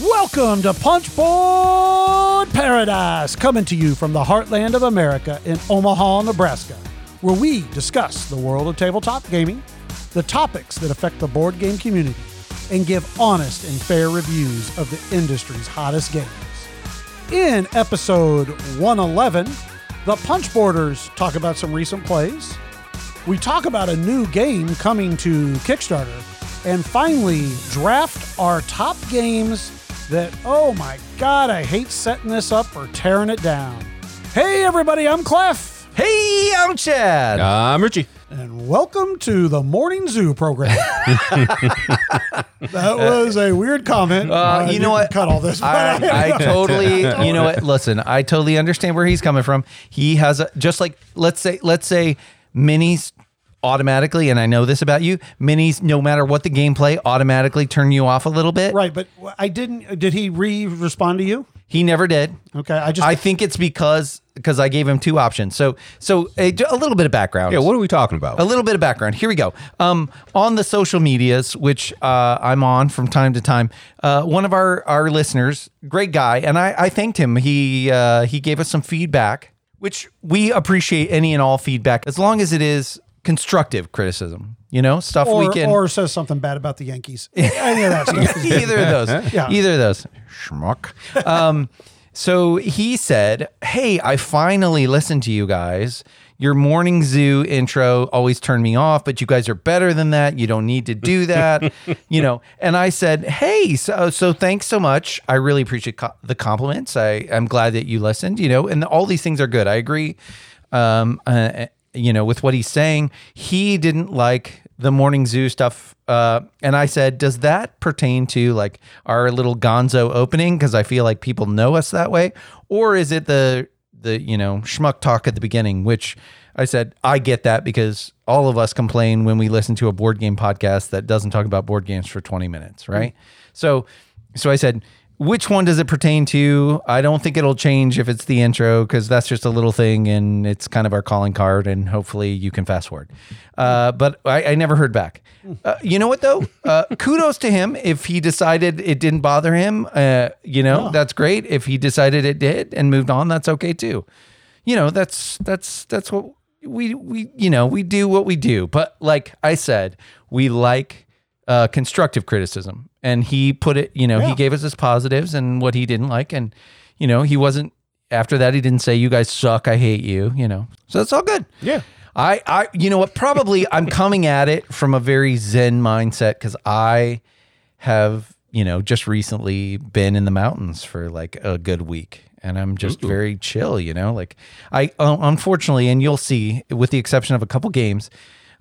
Welcome to Punchboard Paradise, coming to you from the heartland of America in Omaha, Nebraska, where we discuss the world of tabletop gaming, the topics that affect the board game community, and give honest and fair reviews of the industry's hottest games. In episode 111, the Punchboarders talk about some recent plays, we talk about a new game coming to Kickstarter, and finally draft our top games that, oh my God, I hate setting this up or tearing it down. Hey, everybody, I'm Clef. Hey, I'm Chad. I'm Richie. And welcome to the Morning Zoo program. That was a weird comment. You know what? Cut all this. I totally, you know what? Listen, I totally understand where he's coming from. He has a, just like, let's say minis automatically, and I know this about you, minis, no matter what the gameplay, automatically turn you off a little bit. Right, but I didn't, did he respond to you? He never did. Okay, I think it's because I gave him two options. So a little bit of background. Yeah, what are we talking about? A little bit of background. Here we go. On the social medias, which I'm on from time to time, one of our listeners, great guy, and I thanked him. He gave us some feedback, which we appreciate any and all feedback, as long as it is constructive criticism, you know, stuff or, we can... Or says something bad about the Yankees. Any of that stuff. Either of those. Yeah. Either of those. Schmuck. So he said, hey, I finally listened to you guys. Your Morning Zoo intro always turned me off, but you guys are better than that. You don't need to do that, you know. And I said, hey, so thanks so much. I really appreciate the compliments. I'm glad that you listened, you know, and all these things are good. I agree. You know, with what he's saying, he didn't like the Morning Zoo stuff. And I said, does that pertain to like our little gonzo opening? Because I feel like people know us that way. Or is it the you know, schmuck talk at the beginning, which I said, I get that because all of us complain when we listen to a board game podcast that doesn't talk about board games for 20 minutes, right? Mm-hmm. So I said, which one does it pertain to? I don't think it'll change if it's the intro because that's just a little thing and it's kind of our calling card and hopefully you can fast forward. But I never heard back. You know what though? Kudos to him if he decided it didn't bother him. That's great. If he decided it did and moved on, that's okay too. You know, that's what we you know, we do what we do. But like I said, we like constructive criticism. And he put it, you know, He gave us his positives and what he didn't like. And, you know, he wasn't, after that, he didn't say, you guys suck, I hate you, you know. So that's all good. Yeah. I you know what, probably I'm coming at it from a very zen mindset because I have, you know, just recently been in the mountains for like a good week. And I'm just very chill, you know. Like I, unfortunately, and you'll see, with the exception of a couple games,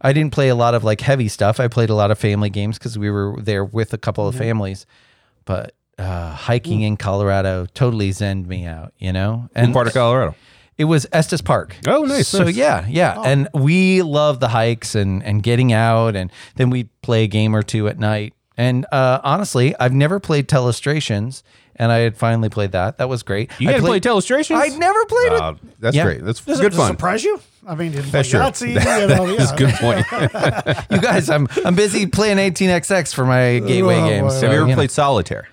I didn't play a lot of like heavy stuff. I played a lot of family games because we were there with a couple of families, but hiking in Colorado totally zenned me out, you know? And what part of Colorado? It was Estes Park. Oh, nice. So nice. Yeah. Oh. And we love the hikes and getting out, and then we play a game or two at night. And honestly, I've never played Telestrations, and I had finally played that. That was great. You had to play Telestrations? I'd never played it. That's great. That's good fun. Does it surprise you? I mean, that's true. Nazi, that's a good point. You guys, I'm busy playing 18XX for my gateway games. So, have you ever played Solitaire?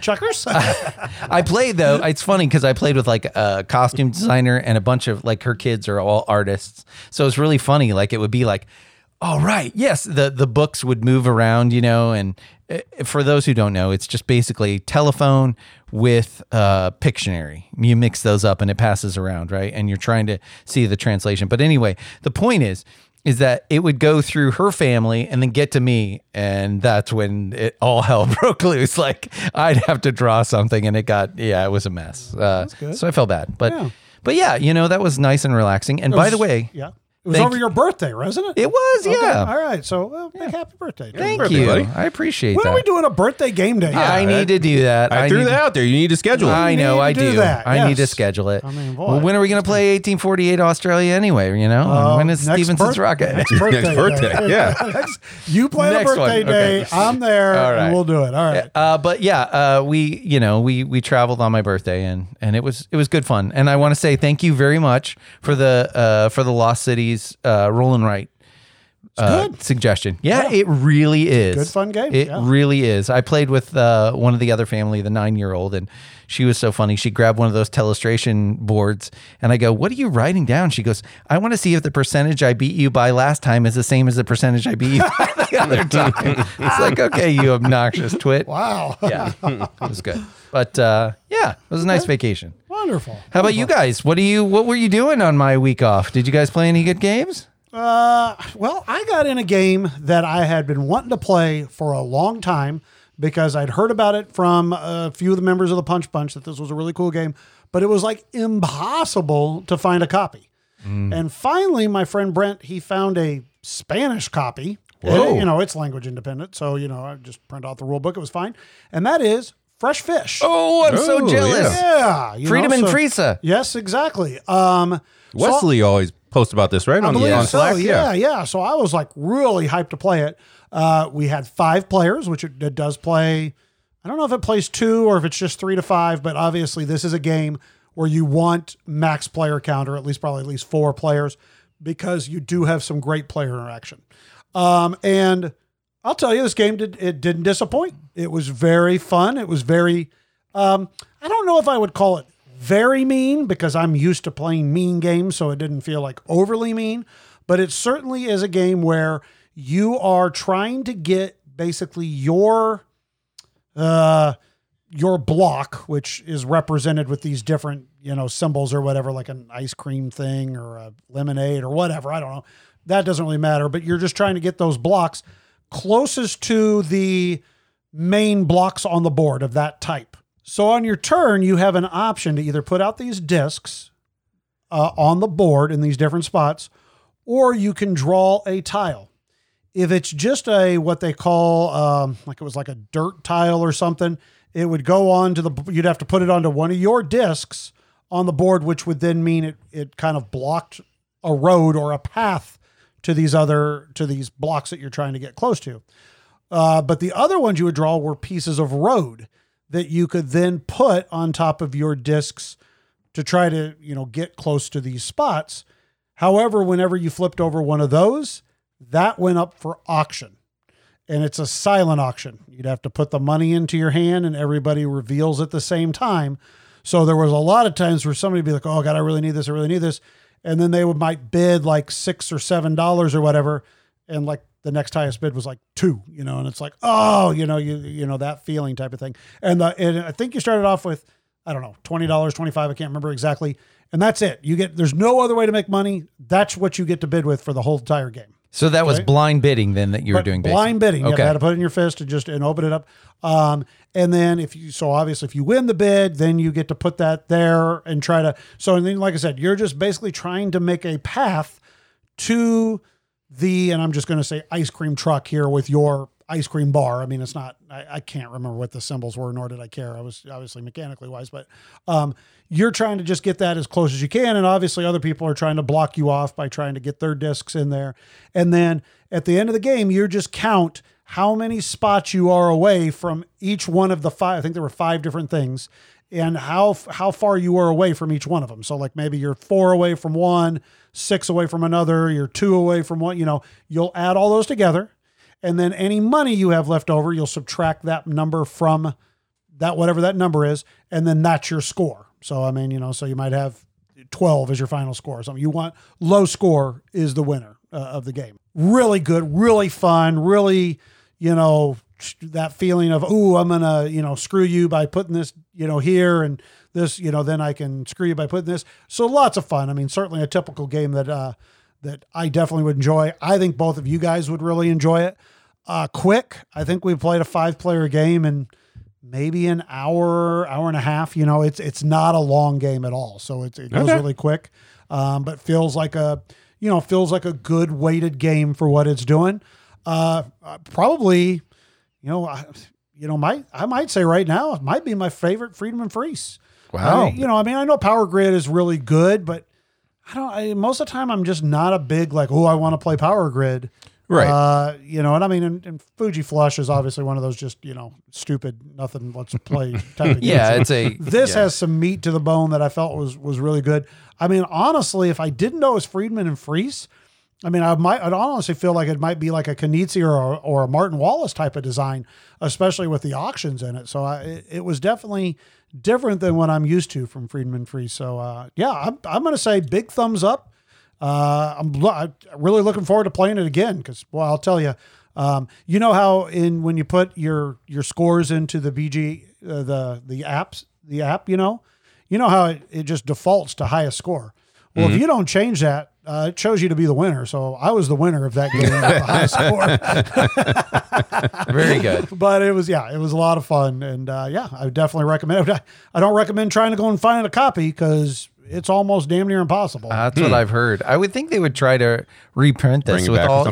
Checkers? I played, though. It's funny because I played with like a costume designer and a bunch of like her kids are all artists. So it's really funny. Like it would be like, all right, yes, the books would move around, you know, and for those who don't know, it's just basically telephone with Pictionary. You mix those up and it passes around, right? And you're trying to see the translation. But anyway, the point is that it would go through her family and then get to me, and that's when it all hell broke loose. Like, I'd have to draw something, and it was a mess. So I felt bad. But yeah, you know, that was nice and relaxing. And by the way... Yeah. It was over your birthday, wasn't it? It was, yeah. Okay. All right, so big happy birthday. Thank you. I appreciate that. When are we doing a birthday game day? Yeah, I need to do that. I threw that out there. You need to schedule it. I know, I do. I need to schedule it. I mean, boy. Well, when are we going to play 1848 Australia anyway, you know? When is Stevenson's Rocket? Next birthday. Yeah. You plan a birthday day. I'm there. All right. We'll do it. All right. But yeah, we traveled on my birthday, and it was good fun. And I want to say thank you very much for the Lost Cities Rolling Right suggestion. Yeah, it really is. Good fun game. It really is. I played with one of the other family, the 9-year-old, and she was so funny. She grabbed one of those Telestration boards, and I go, "What are you writing down?" She goes, "I want to see if the percentage I beat you by last time is the same as the percentage I beat you by the other time." It's like, okay, you obnoxious twit. Wow. Yeah, it was good. But it was a nice vacation. Wonderful. How about you guys? What were you doing on my week off? Did you guys play any good games? Well, I got in a game that I had been wanting to play for a long time because I'd heard about it from a few of the members of the Punch Bunch that this was a really cool game, but it was like impossible to find a copy. Mm. And finally, my friend Brent, he found a Spanish copy. Whoa. And, it's language independent. So, I just print out the rule book. It was fine. And that is Fresh Fish. Oh, I'm so jealous. Yeah. Friedemann Friese. Yes, exactly. Wesley always posts about this, right? On Slack. Yeah. So I was like really hyped to play it. We had 5 players, which it does play. I don't know if it plays 2 or if it's just 3 to 5, but obviously this is a game where you want max player count, or at least 4 players, because you do have some great player interaction. And I'll tell you, this game didn't disappoint. It was very fun. It was very, I don't know if I would call it very mean, because I'm used to playing mean games, so it didn't feel like overly mean, but it certainly is a game where you are trying to get basically your block, which is represented with these different, symbols or whatever, like an ice cream thing or a lemonade or whatever. I don't know. That doesn't really matter, but you're just trying to get those blocks closest to the main blocks on the board of that type. So on your turn, you have an option to either put out these discs on the board in these different spots, or you can draw a tile. If it's just what they call, like it was like a dirt tile or something, it would go on you'd have to put it onto one of your discs on the board, which would then mean it kind of blocked a road or a path to these blocks that you're trying to get close to. But the other ones you would draw were pieces of road that you could then put on top of your discs to try to, get close to these spots. However, whenever you flipped over one of those, that went up for auction, and it's a silent auction. You'd have to put the money into your hand and everybody reveals at the same time. So there was a lot of times where somebody would be like, "Oh God, I really need this. I really need this." And then they might bid like $6 or $7 or whatever, and like the next highest bid was like $2, and it's like, oh, that feeling type of thing. And I think you started off with, I don't know, $20, $25, I can't remember exactly, and that's it. There's no other way to make money. That's what you get to bid with for the whole entire game. So that was blind bidding then that you were doing. Basically. Blind bidding. Okay. You had to put it in your fist and just open it up. And then obviously if you win the bid, then you get to put that there and and then, like I said, you're just basically trying to make a path to and I'm just going to say ice cream truck here with your ice cream bar. I mean, it's not, I can't remember what the symbols were, nor did I care. I was obviously mechanically wise, but you're trying to just get that as close as you can. And obviously other people are trying to block you off by trying to get their discs in there. And then at the end of the game, you just count how many spots you are away from each one of the 5. I think there were 5 different things, and how far you are away from each one of them. So like maybe you're 4 away from one, 6 away from another, you're 2 away from one, you'll add all those together. And then any money you have left over, you'll subtract that number from that, whatever that number is. And then that's your score. So, I mean, so you might have 12 as your final score or something. You want low score is the winner of the game. Really good, really fun, really, that feeling of, ooh, I'm going to, screw you by putting this, here, and this, then I can screw you by putting this. So lots of fun. I mean, certainly a typical game that I definitely would enjoy. I think both of you guys would really enjoy it. Quick, I think we played a 5-player game in maybe an hour and a half. It's not a long game at all, so it goes really quick, but feels like a you know, feels like a good weighted game for what it's doing. Probably, I might say right now, it might be my favorite Friedemann Friese. Wow. I know Power Grid is really good, but most of the time I'm just not a big, I want to play Power Grid. Right. And Fuji Flush is obviously one of those just, stupid, nothing, let's play type of yeah, games. It's this has some meat to the bone that I felt was really good. I mean, honestly, if I didn't know it was Friedemann and Friese, I'd honestly feel like it might be like a Canizzi or a Martin Wallace type of design, especially with the auctions in it. So it was definitely different than what I'm used to from Friedemann Friese. So, I'm going to say big thumbs up. I'm really looking forward to playing it again because, I'll tell you, when you put your scores into the BG, the app, you know how it just defaults to highest score. Well, mm-hmm. If you don't change that, it shows you to be the winner. So I was the winner of that game with the highest score. Very good. But it was a lot of fun, and I definitely recommend it. I don't recommend trying to go and find a copy because it's almost damn near impossible. That's what I've heard. I would think they would try to reprint this You never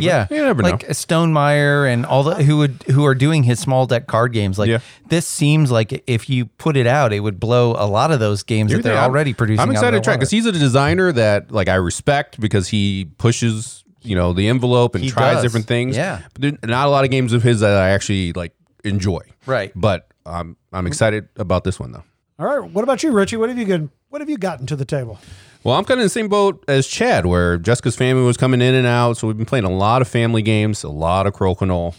know. Like Stonemeyer and all who are doing his small deck card games. This seems like if you put it out, it would blow a lot of those games that they're already producing. I'm excited to try because he's a designer that I respect because he pushes the envelope and tries different things. Yeah, but not a lot of games of his that I actually enjoy. Right, but I'm excited about this one though. All right, what about you, Richie? What have you gotten to the table? Well, I'm kind of in the same boat as Chad, where Jessica's family was coming in and out, so we've been playing a lot of family games, a lot of Crokinole.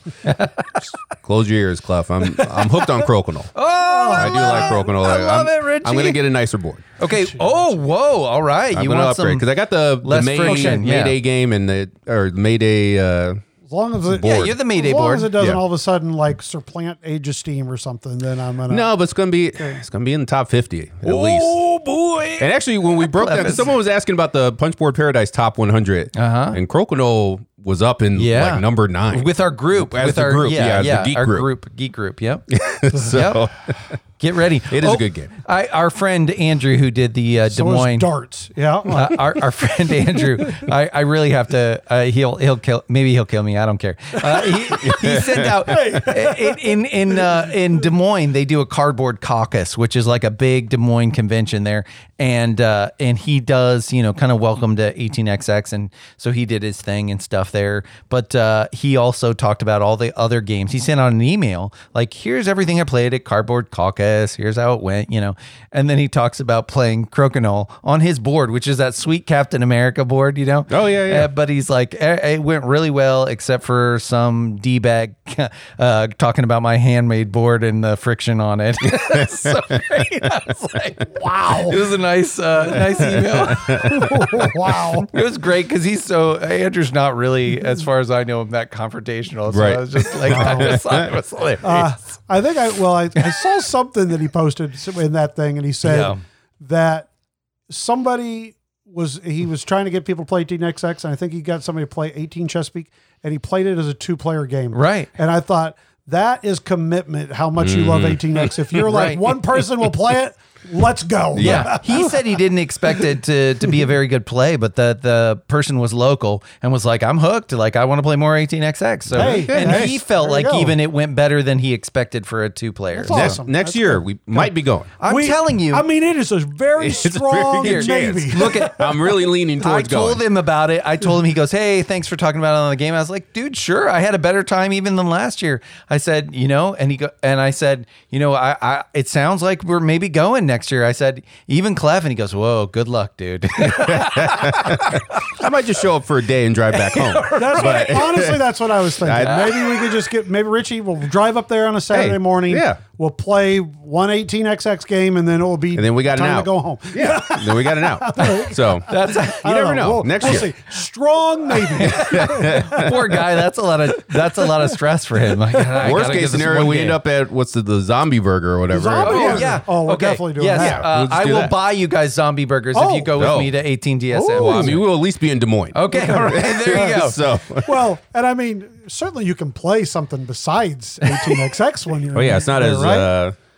Close your ears, Clef. I'm hooked on Crokinole. Oh, I do like Crokinole. I love it, Richie. I'm going to get a nicer board. Okay. Oh, whoa. All right. I'm going to upgrade because I got the Mayday game and the Mayday. As long as you're the Mayday board. As long as it doesn't all of a sudden supplant Age of Steam or something, then I'm gonna. No, but it's gonna be in the top 50 at least. Oh boy! And actually, when we broke that, someone was asking about the Punchboard Paradise top 100, and Crokinole was up in number 9 with our group, geek group. Yep. So. Yep. Get ready. It is a good game. Our friend Andrew, who did the Des Moines darts. Yeah. Our friend Andrew, I really have to. He'll kill me. I don't care. He sent out in Des Moines. They do a Cardboard Caucus, which is like a big Des Moines convention there, and he does kind of welcome to 18XX, and so he did his thing and stuff there. But he also talked about all the other games. He sent out an email here's everything I played at Cardboard Caucus. Here's how it went, And then he talks about playing Crokinole on his board, which is that sweet Captain America board, Oh, yeah, yeah. But he's like, it went really well, except for some D-bag talking about my handmade board and the friction on it. So great. I was like, wow. It was a nice email. Wow. It was great because Andrew's not really, as far as I know him, that confrontational. So I was just like, I just thought it was hilarious. I saw something that he posted in that thing, and he said that somebody he was trying to get people to play 18XX, and I think he got somebody to play 18 Chesapeake, and he played it as a 2-player game. Right. And I thought, that is commitment, how much you love 18X. If you're like, one person will play it, let's go. Yeah. He said he didn't expect it to be a very good play, but the person was local and was like, I'm hooked. I want to play more 18XX. So, he felt even it went better than he expected for a 2-player. That's awesome. Next year, we might be going. I'm telling you. I mean, it is a very strong maybe. Look at, I'm really leaning towards going. I told him about it. I told him, he goes, hey, thanks for talking about it on the game. I was like, dude, sure. I had a better time even than last year. I said, I said, it sounds like we're maybe going next year. I said, even Clef, and he goes, whoa, good luck, dude. I might just show up for a day and drive back home. Honestly, that's what I was thinking. Maybe we could just maybe Richie will drive up there on a Saturday morning. Yeah. We'll play one 18XX game, and then it will be time to go home. Yeah. Then we got an out. So you never know. Next year. See. Strong maybe. Poor guy. That's a lot of stress for him. Like, worst case scenario, we end up at the zombie burger or whatever. Yeah. Oh, we'll definitely do that. Yeah. I will buy you guys zombie burgers if you go with me to 18 DSM. Well, we'll at least be in Des Moines. Okay. All right. There you go. So. Well, and I mean, certainly you can play something besides 18XX when you're. Oh yeah, it's not as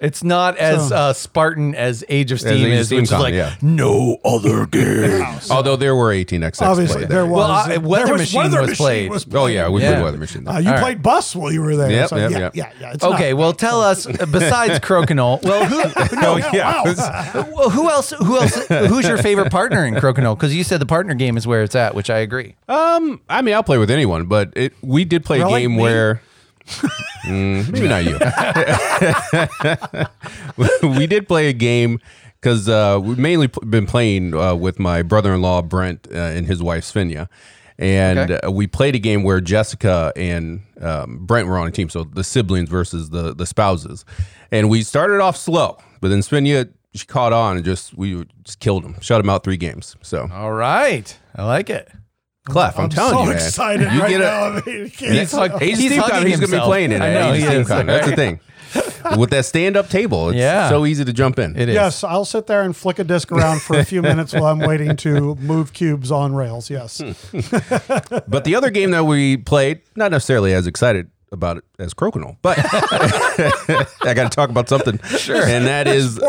It's not as Spartan as Age of Steam is, which is like no other game. Although there were 18XX. Obviously, there was. Well, Weather Machine was played. Oh, yeah, we played Weather Machine. You played Bus while you were there. Okay, well, tell us, besides Crokinole, who's your favorite partner in Crokinole? Because you said the partner game is where it's at, which I agree. I mean, I'll play with anyone, but we did play a game where... maybe not you. We did play a game because we've mainly been playing with my brother-in-law, Brent, and his wife, Svenja. And we played a game where Jessica and Brent were on a team. So the siblings versus the spouses. And we started off slow, but then Svenja, she caught on and we just killed him. Shut him out 3 games. So. All right. I like it. Clef, I'm telling you, man. I'm so excited right now. He's going to be playing it. I know. That's the thing. With that stand-up table, it's so easy to jump in. It is. Yes, I'll sit there and flick a disc around for a few minutes while I'm waiting to move cubes on rails, yes. But the other game that we played, not necessarily as excited about it as Crokinole, but I got to talk about something. Sure. And that is,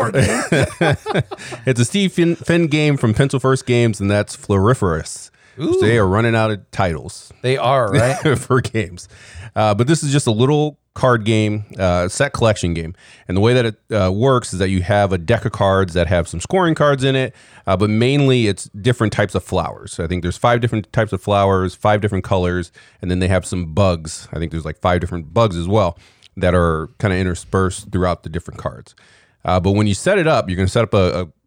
it's a Steve Finn game from Pencil First Games, and that's Floriferous. They are running out of titles. They are, right? For games. But this is just a little card game, set collection game. And the way that it works is that you have a deck of cards that have some scoring cards in it, but mainly it's different types of flowers. So I think there's 5 different types of flowers, 5 different colors, and then they have some bugs. I think there's like 5 different bugs as well that are kind of interspersed throughout the different cards. But when you set it up, you're going to set up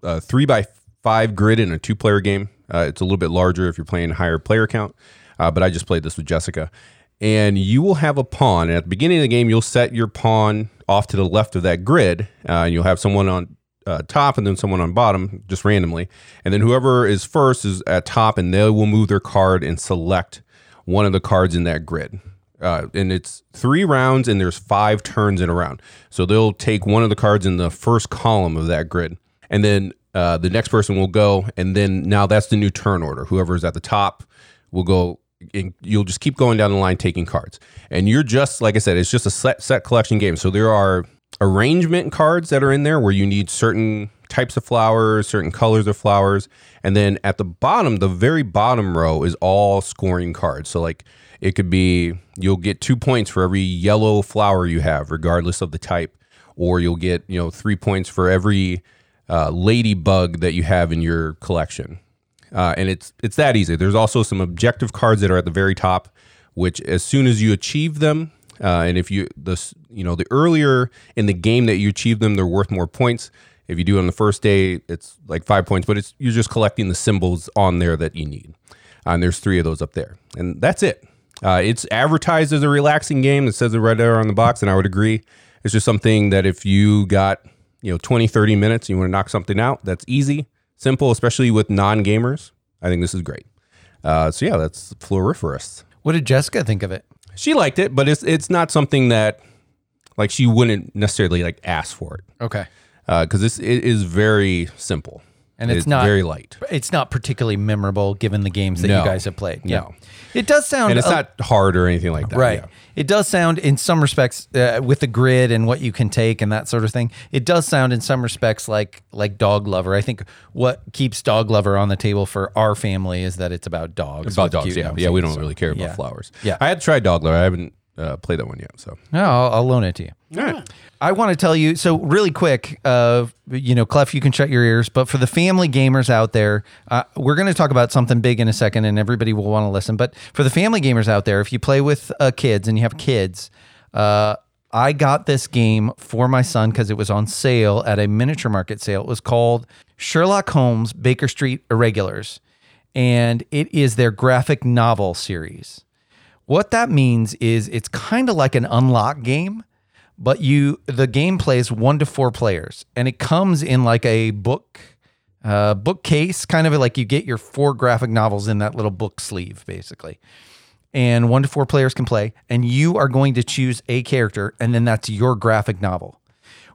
a 3x5 grid in a 2-player game. It's a little bit larger if you're playing higher player count, but I just played this with Jessica. And you will have a pawn, and at the beginning of the game, you'll set your pawn off to the left of that grid, and you'll have someone on top and then someone on bottom, just randomly. And then whoever is first is at top, and they will move their card and select one of the cards in that grid. And it's 3 rounds, and there's 5 turns in a round. So they'll take one of the cards in the first column of that grid, and then... the next person will go, and then now that's the new turn order. Whoever's at the top will go, and you'll just keep going down the line taking cards. And you're just, like I said, it's just a set collection game. So there are arrangement cards that are in there where you need certain types of flowers, certain colors of flowers. And then at the bottom, the very bottom row is all scoring cards. So like it could be, you'll get 2 points for every yellow flower you have, regardless of the type, or you'll get, 3 points for every... ladybug that you have in your collection, and it's that easy. There's also some objective cards that are at the very top, which as soon as you achieve them, and if the earlier in the game that you achieve them, they're worth more points. If you do it on the first day, it's like 5 points, but you're just collecting the symbols on there that you need. And there's 3 of those up there, and that's it. It's advertised as a relaxing game. It says it right there on the box, and I would agree. It's just something that if you got 20, 30 minutes, you want to knock something out, that's easy, simple, especially with non-gamers. I think this is great. So yeah, that's Floriferous. What did Jessica think of it? She liked it, but it's not something that like she wouldn't necessarily like ask for it. Okay. Because it is very simple. And it's not very light. It's not particularly memorable given the games that you guys have played. Yeah. No. It does sound... And it's not hard or anything like that. Right. Yeah. It does sound, in some respects, with the grid and what you can take and that sort of thing, it does sound in some respects like Dog Lover. I think what keeps Dog Lover on the table for our family is that it's about dogs. It's about dogs, yeah. Yeah, we don't really care about flowers. Yeah. I had to try Dog Lover. I haven't played that one yet, so... No, I'll loan it to you. Right. I want to tell you, so really quick, Clef, you can shut your ears, but for the family gamers out there, we're going to talk about something big in a second and everybody will want to listen. But for the family gamers out there, if you play with kids and you have kids, I got this game for my son because it was on sale at a miniature market sale. It was called Sherlock Holmes Baker Street Irregulars, and it is their graphic novel series. What that means is it's kind of like an unlock game, but the game plays 1 to 4 players, and it comes in like a bookcase, kind of like you get your 4 graphic novels in that little book sleeve, basically. And 1 to 4 players can play, and you are going to choose a character, and then that's your graphic novel.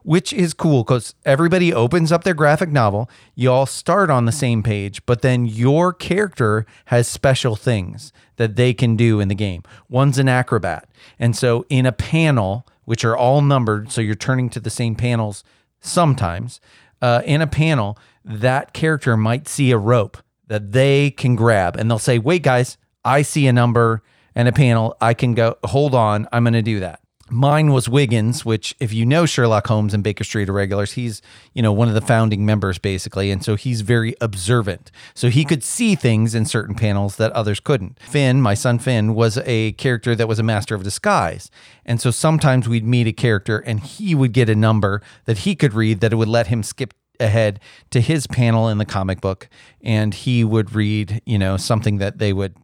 which is cool because everybody opens up their graphic novel. You all start on the same page, but then your character has special things that they can do in the game. One's an acrobat. And so in a panel, which are all numbered, so you're turning to the same panels sometimes, in a panel, that character might see a rope that they can grab. And they'll say, wait, guys, I see a number and a panel. I can go, hold on, I'm going to do that. Mine was Wiggins, which if you know Sherlock Holmes and Baker Street Irregulars, he's, you know, one of the founding members basically. And so he's very observant. So he could see things in certain panels that others couldn't. Finn, my son Finn, was a character that was a master of disguise. And so sometimes we'd meet a character and he would get a number that he could read that it would let him skip ahead to his panel in the comic book. And he would read, you know, something that they would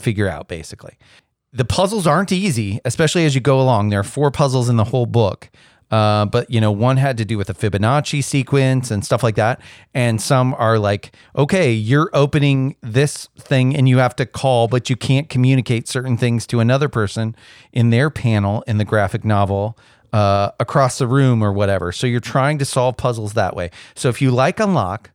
figure out basically. The puzzles aren't easy, especially as you go along. There are 4 puzzles in the whole book. But, you know, one had to do with a Fibonacci sequence and stuff like that. And some are like, okay, you're opening this thing and you have to call, but you can't communicate certain things to another person in their panel in the graphic novel across the room or whatever. So you're trying to solve puzzles that way. So if you like Unlock,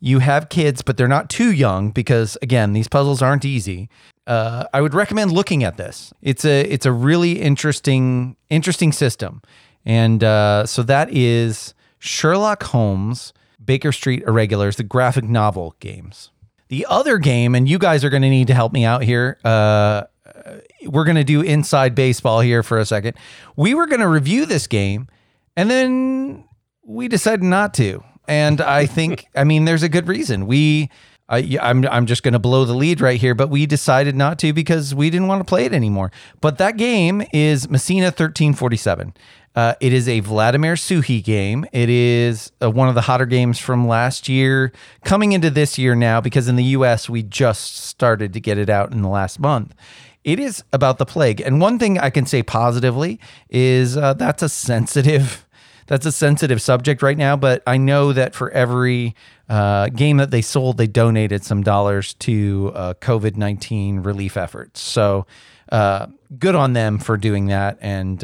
you have kids, but they're not too young because, again, these puzzles aren't easy. I would recommend looking at this. It's a really interesting system. And so that is Sherlock Holmes, Baker Street Irregulars, the graphic novel games. The other game, and you guys are going to need to help me out here. We're going to do inside baseball here for a second. We were going to review this game, and then we decided not to. And I think, I mean, there's a good reason. I'm just going to blow the lead right here, but we decided not to because we didn't want to play it anymore. But that game is Messina 1347. It is a Vladimir Suhi game. It is one of the hotter games from last year, coming into this year now, because in the U.S. we just started to get it out in the last month. It is about the plague. And one thing I can say positively is that's a sensitive subject right now, but I know that for every game that they sold, they donated some dollars to COVID-19 relief efforts. So good on them for doing that. And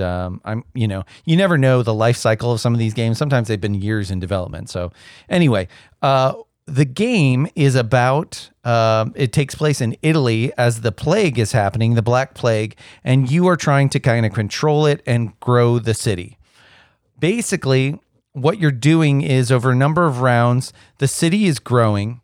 you never know the life cycle of some of these games. Sometimes they've been years in development. So anyway, the game is about, it takes place in Italy as the plague is happening, the Black Plague, and you are trying to kind of control it and grow the city. Basically, what you're doing is over a number of rounds, the city is growing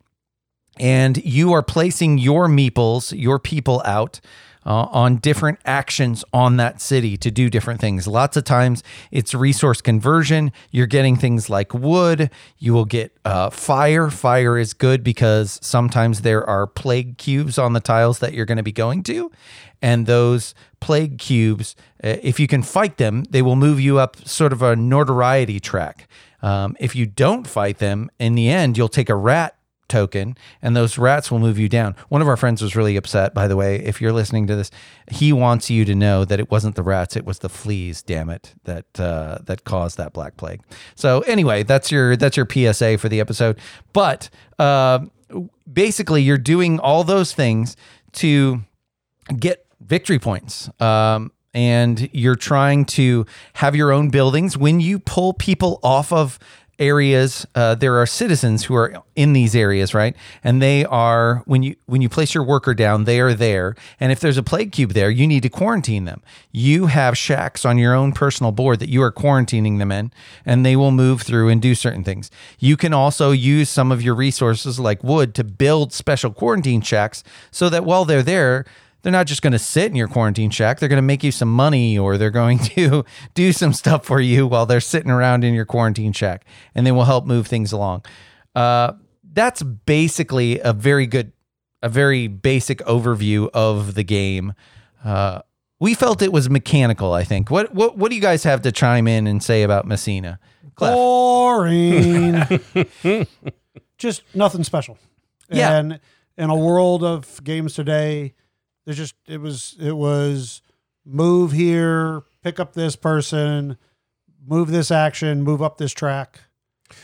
and you are placing your meeples, your people out on different actions on that city to do different things. Lots of times it's resource conversion. You're getting things like wood. You will get fire. Fire is good because sometimes there are plague cubes on the tiles that you're going to be going to. And those plague cubes, if you can fight them, they will move you up sort of a notoriety track. If you don't fight them, in the end, you'll take a rat token and those rats will move you down. One of our friends was really upset, by the way. If you're listening to this, he wants you to know that it wasn't the rats, it was the fleas, damn it, that caused that Black Plague. So anyway, that's your PSA for the episode. But basically you're doing all those things to get victory points. And you're trying to have your own buildings. When you pull people off of areas, there are citizens who are in these areas, right? And they are, when you place your worker down, they are there. And if there's a plague cube there, you need to quarantine them. You have shacks on your own personal board that you are quarantining them in, and they will move through and do certain things. You can also use some of your resources like wood to build special quarantine shacks so that while they're there, they're not just going to sit in your quarantine shack. They're going to make you some money, or they're going to do some stuff for you while they're sitting around in your quarantine shack, and they will help move things along. That's basically a very basic overview of the game. We felt it was mechanical, I think. What do you guys have to chime in and say about Messina? Clef. Boring. Just nothing special. Yeah. And in a world of games today, there's just, it was move here, pick up this person, move this action, move up this track.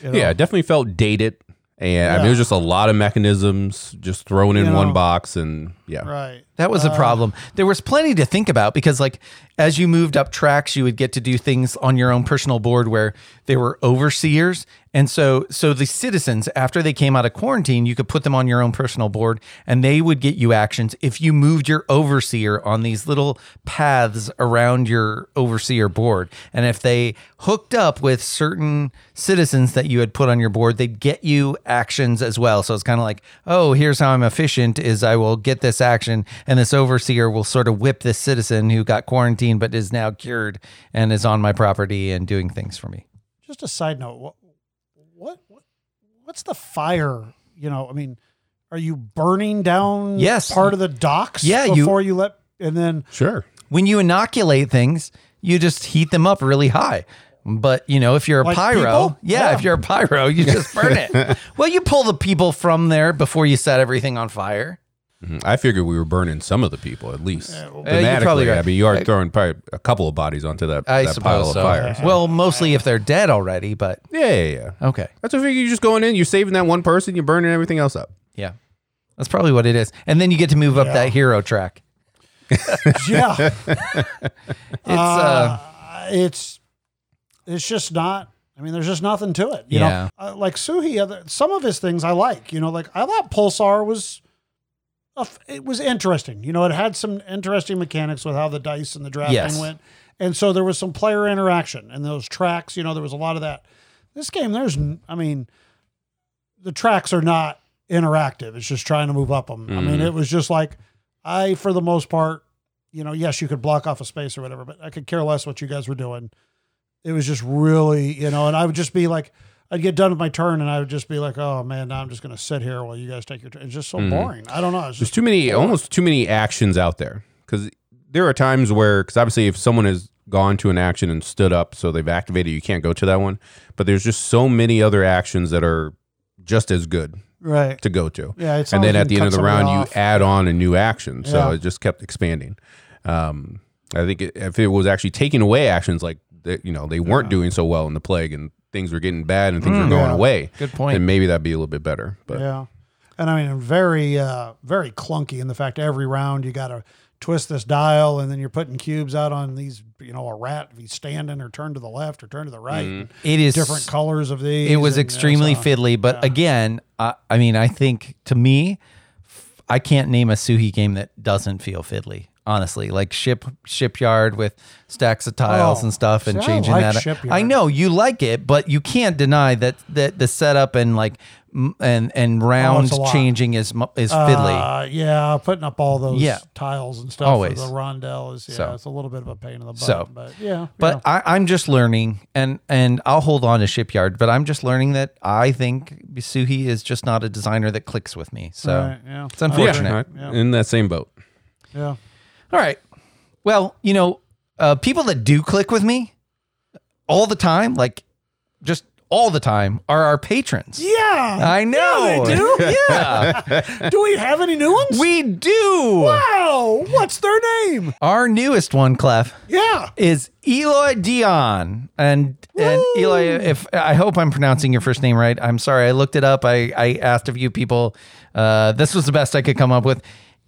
You know? Yeah, it definitely felt dated. And yeah. I mean, there's just a lot of mechanisms just thrown in one box. And Yeah. Right. That was a problem. There was plenty to think about because, like, as you moved up tracks, you would get to do things on your own personal board where they were overseers. And so the citizens, after they came out of quarantine, you could put them on your own personal board and they would get you actions if you moved your overseer on these little paths around your overseer board. And if they hooked up with certain citizens that you had put on your board, they'd get you actions as well. So it's kind of like, oh, here's how I'm efficient is I will get this action and this overseer will sort of whip this citizen who got quarantined but is now cured and is on my property and doing things for me. Just a side note, what's the fire? You know, I mean, are you burning down part of the docks before you let, and then sure. When you inoculate things, you just heat them up really high. But you know, if you're a pyro, if you're a pyro, you just burn it. Well, you pull the people from there before you set everything on fire. Mm-hmm. I figured we were burning some of the people at least. You're probably right. I mean, you are throwing probably a couple of bodies onto that pile of fire. Yeah. Well, mostly if they're dead already, but yeah. Okay, that's what I figured. You're just going in, you're saving that one person, you're burning everything else up. Yeah, that's probably what it is. And then you get to move up that hero track. Yeah, it's just not. I mean, there's just nothing to it. You know, like Suhi, some of his things I like. You know, like I thought Pulsar was. It was interesting. You know, it had some interesting mechanics with how the dice and the drafting went. And so there was some player interaction and those tracks, you know, there was a lot of that. This game, the tracks are not interactive. It's just trying to move up them. Mm. I mean, it was just like, for the most part, you know, yes, you could block off a space or whatever, but I could care less what you guys were doing. It was just really, you know, and I would just be like, I'd get done with my turn and I would just be like, oh man, now I'm just going to sit here while you guys take your turn. It's just so boring. I don't know. There's too many actions out there. Cause there are times where, obviously if someone has gone to an action and stood up, so they've activated, you can't go to that one, but there's just so many other actions that are just as good to go to. Yeah. And then at the end of the round, you add on a new action. So it just kept expanding. I think if it was actually taking away actions, like that, you know, they weren't doing so well in the plague and things were getting bad and things were going away. Good point. And maybe that'd be a little bit better. But yeah. And I mean, very, very clunky in the fact every round you got to twist this dial and then you're putting cubes out on these, you know, a rat, if he's standing or turn to the left or turn to the right. Mm. It is different colors of these. It was extremely fiddly. But again, I mean, I think to me, I can't name a Suhi game that doesn't feel fiddly. Honestly, like shipyard with stacks of tiles and stuff and changing that. Shipyard. I know you like it, but you can't deny that the setup and like and round changing is fiddly. Yeah, putting up all those tiles and stuff always. For the rondel is it's a little bit of a pain in the butt. So, but yeah. But I'm just learning and I'll hold on to Shipyard, but I'm just learning that I think Suhi is just not a designer that clicks with me. So it's unfortunate. Yeah. In that same boat. Yeah. All right. Well, you know, people that do click with me all the time, like just all the time, are our patrons. Yeah. I know. Yeah, they do? Yeah. Do we have any new ones? We do. Wow. What's their name? Our newest one, Clef. Yeah. Is Eloy Dion. And Eloy, if I hope I'm pronouncing your first name right. I'm sorry. I looked it up. I asked a few people. This was the best I could come up with.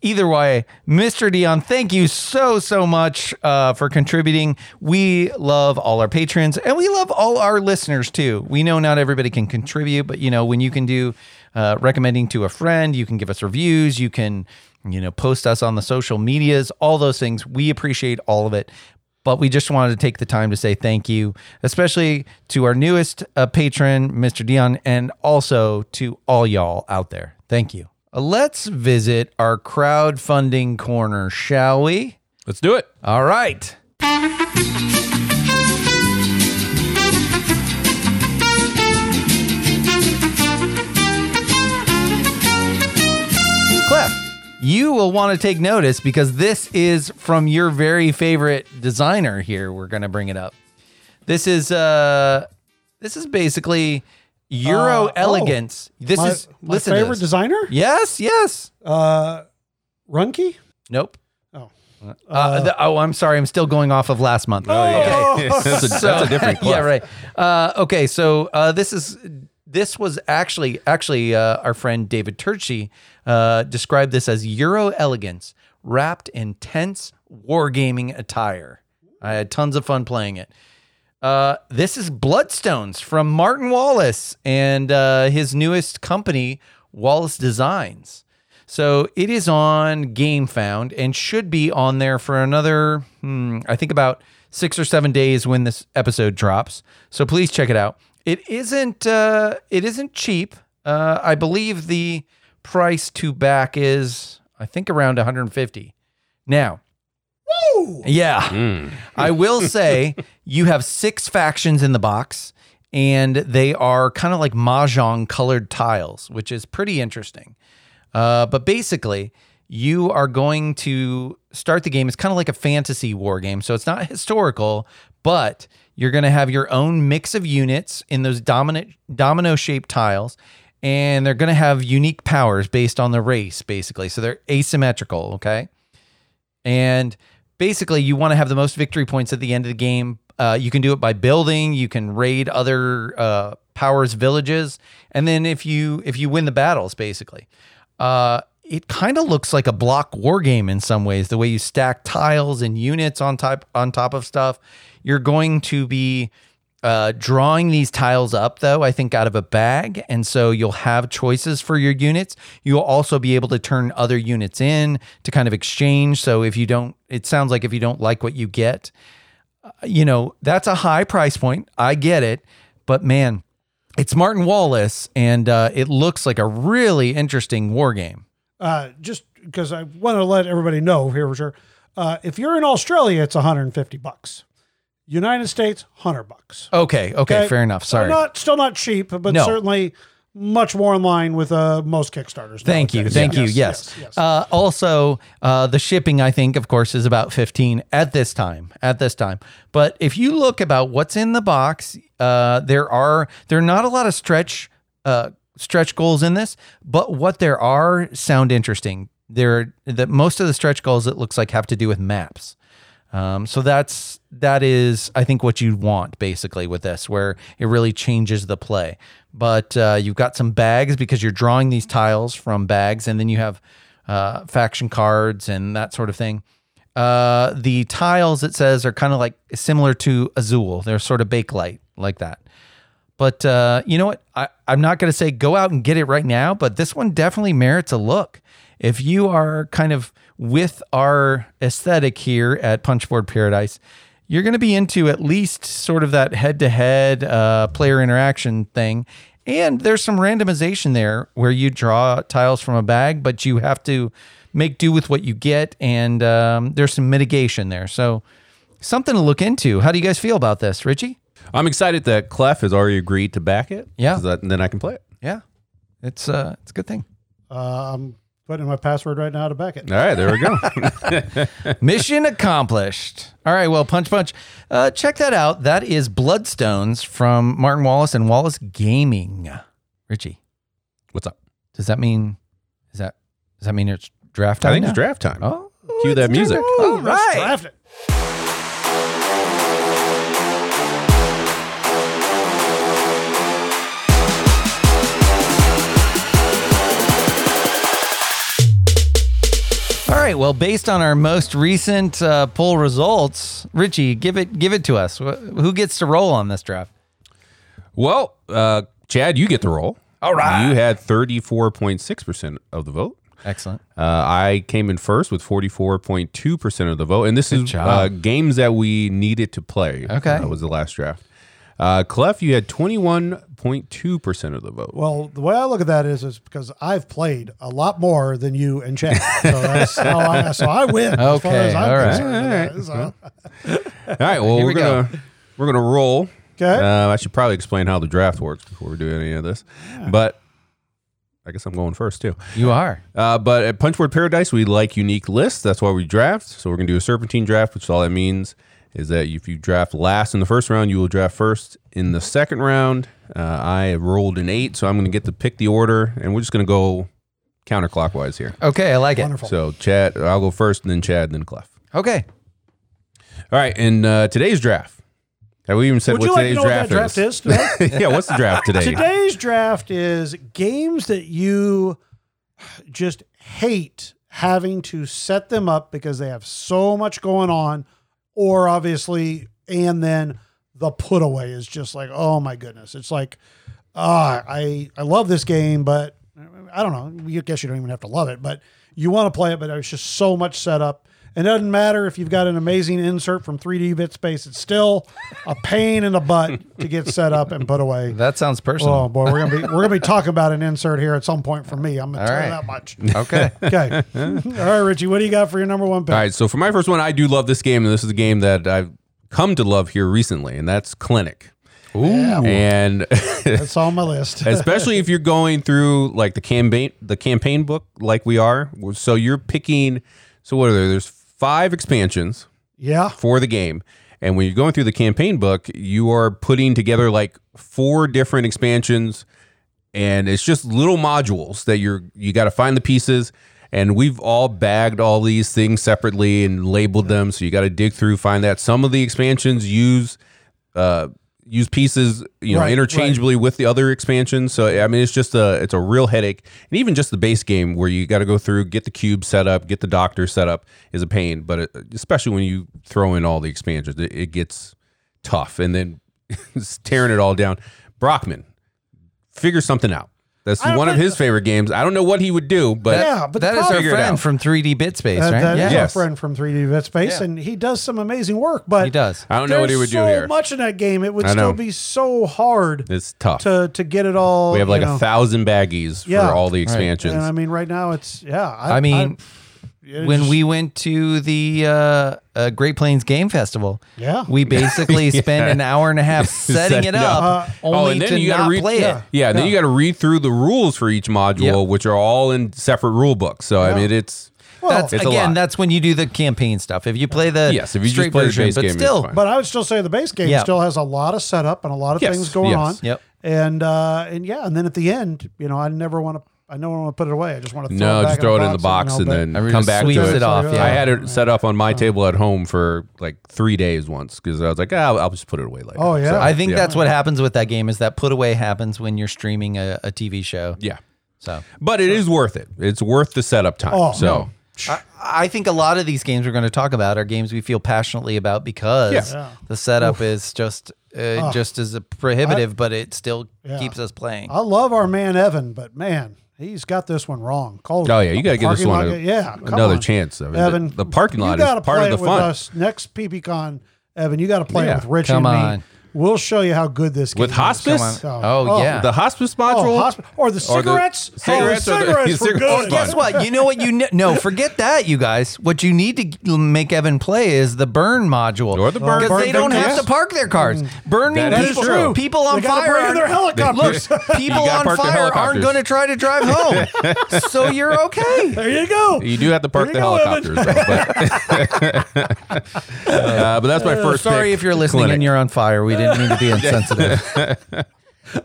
Either way, Mr. Dion, thank you so much for contributing. We love all our patrons and we love all our listeners too. We know not everybody can contribute, but you know, when you can do recommending to a friend, you can give us reviews, you can, you know, post us on the social medias, all those things. We appreciate all of it. But we just wanted to take the time to say thank you, especially to our newest patron, Mr. Dion, and also to all y'all out there. Thank you. Let's visit our crowdfunding corner, shall we? Let's do it. All right. Clef, you will want to take notice because this is from your very favorite designer here. We're going to bring it up. This is basically... Euro elegance. Listen my favorite to designer? Yes. Runke? Nope. Oh. I'm sorry. I'm still going off of last month. Oh, okay. Yeah. That's a different club. Yeah, right. Okay, so this was actually our friend David Turchi described this as Euro elegance wrapped in tense wargaming attire. I had tons of fun playing it. This is Bloodstones from Martin Wallace and his newest company, Wallace Designs. So it is on GameFound and should be on there for another, I think about 6 or 7 days when this episode drops. So please check it out. It isn't cheap. I believe the price to back is, I think, around $150. Now, woo! Yeah. I will say you have 6 factions in the box, and they are kind of like Mahjong colored tiles, which is pretty interesting. But basically, you are going to start the game. It's kind of like a fantasy war game, so it's not historical, but you're going to have your own mix of units in those domino-shaped tiles, and they're going to have unique powers based on the race, basically. So they're asymmetrical, okay? And basically, you want to have the most victory points at the end of the game. You can do it by building. You can raid other powers' villages. And then if you win the battles, basically. It kind of looks like a block war game in some ways, the way you stack tiles and units on top of stuff. You're going to be drawing these tiles up, though, I think, out of a bag. And so you'll have choices for your units. You'll also be able to turn other units in to kind of exchange. So it sounds like if you don't like what you get, that's a high price point. I get it. But man, it's Martin Wallace, and it looks like a really interesting war game. Just because I want to let everybody know here for sure. If you're in Australia, it's $150. United States, $100. Okay, fair enough. Sorry. Still not cheap, but certainly much more in line with most Kickstarters. Thank you. Yes. Also, the shipping, I think, of course, is about $15 at this time. But if you look about what's in the box, there are not a lot of stretch goals in this, but what there are sound interesting. Most of the stretch goals, it looks like, have to do with maps. So that is, I think, what you want basically with this, where it really changes the play. But you've got some bags because you're drawing these tiles from bags, and then you have faction cards and that sort of thing. The tiles, it says, are kind of like similar to Azul. They're sort of Bakelite like that. But you know what? I'm not going to say go out and get it right now, but this one definitely merits a look. If you are kind of with our aesthetic here at Punchboard Paradise, you're going to be into at least sort of that head-to-head player interaction thing. And there's some randomization there where you draw tiles from a bag, but you have to make do with what you get, and there's some mitigation there. So something to look into. How do you guys feel about this, Richie? I'm excited that Clef has already agreed to back it. Yeah. And then I can play it. Yeah. It's a good thing. I'm putting in my password right now to back it. All right. There we go. Mission accomplished. All right. Well, Punch. Check that out. That is Bloodstones from Martin Wallace and Wallace Gaming. Richie. What's up? Does that mean it's draft time? I think it's draft time. Oh, cue that music. All right. Let's draft it. All right. Well, based on our most recent poll results, Richie, give it to us. Who gets to roll on this draft? Well, Chad, you get the roll. All right. You had 34.6% of the vote. Excellent. I came in first with 44.2% of the vote, and this is games that we needed to play. Okay, that was the last draft. Clef, you had 21.2% of the vote. Well, the way I look at that is because I've played a lot more than you and Chad. So I win. Okay. As far as I'm concerned. All right. Well, we're gonna roll. Okay. I should probably explain how the draft works before we do any of this, but I guess I'm going first too. You are. But at Punchboard Paradise, we like unique lists. That's why we draft. So we're gonna do a serpentine draft, which all that means is that if you draft last in the first round, you will draft first in the second round. I rolled an 8, so I'm going to get to pick the order, and we're just going to go counterclockwise here. Okay, I like it. Wonderful. So Chad, I'll go first, and then Chad, then Clef. Okay. All right, and today's draft. Have we even said what today's draft is? What's the draft today? Today's draft is games that you just hate having to set them up because they have so much going on, or obviously, and then the put away is just like, oh my goodness. It's like, I love this game, but I don't know. I guess you don't even have to love it, but you want to play it, but there's just so much set up. It doesn't matter if you've got an amazing insert from 3D Bitspace. It's still a pain in the butt to get set up and put away. That sounds personal. Oh boy, we're gonna be talking about an insert here at some point for me. I'm gonna tell you that much. Okay. Okay. All right, Richie, what do you got for your number one pick? All right. So for my first one, I do love this game, and this is a game that I've come to love here recently, and that's Clinic. Ooh. Yeah, well, and that's on my list. Especially if you're going through like the campaign book, like we are. So you're picking. So what are there? There's 5 expansions for the game. And when you're going through the campaign book, you are putting together like 4 different expansions, and it's just little modules that you got to find the pieces. And we've all bagged all these things separately and labeled them. So you got to dig through, find that. Some of the expansions use pieces, interchangeably with the other expansions. So, I mean, it's just a real headache. And even just the base game where you got to go through, get the cube set up, get the doctor set up is a pain. But especially when you throw in all the expansions, it gets tough. And then tearing it all down. Brockman, figure something out. That's one of his favorite games. I don't know what he would do, but that is our friend from 3D Bitspace, right? That is our friend from 3D Bitspace, and he does some amazing work. But he does. I don't know what he would do here. So much in that game, it would still be so hard. It's tough to get it all. We have like 1,000 baggies for all the expansions. Right. And I mean, right now it's when we went to the Great Plains Game Festival, we basically spent an hour and a half setting it up, only to not play it. Yeah, then you got to read through the rules for each module, which are all in separate rule books. So, I mean, that's when you do the campaign stuff. If you play the straight version, but I would still say the base game still has a lot of setup and a lot of things going on. Yep. And then at the end, I don't want to put it away. I just want to throw it in the box and then come back to it off. Yeah. I had it set up on my table at home for like 3 days once because I was like, I'll just put it away later. Oh, yeah. So, I think that's what happens with that game is that put away happens when you're streaming a TV show. Yeah. So, but it is worth it. It's worth the setup time. Oh, so I think a lot of these games we're going to talk about are games we feel passionately about because the setup is just... just as a prohibitive, but it still keeps us playing. I love our man Evan, but man, he's got this one wrong. You got to give this one another chance. I mean, Evan, the parking lot is part of the fun. Us. Next PPCon, Evan, you got to play it with Richie and me. We'll show you how good this game is. With hospice? The hospice module? Or the cigarettes? Cigarettes were good. Guess what? You know what? No, forget that, you guys. What you need to make Evan play is the burn module. Or the burn. Because they don't have to park their cars. Burning people. People on fire. Bring their helicopters. People on fire aren't going to try to drive home. So you're okay. There you go. You do have to park the helicopters, though. But that's my first pick. Sorry if you're listening and you're on fire. We didn't mean to be insensitive.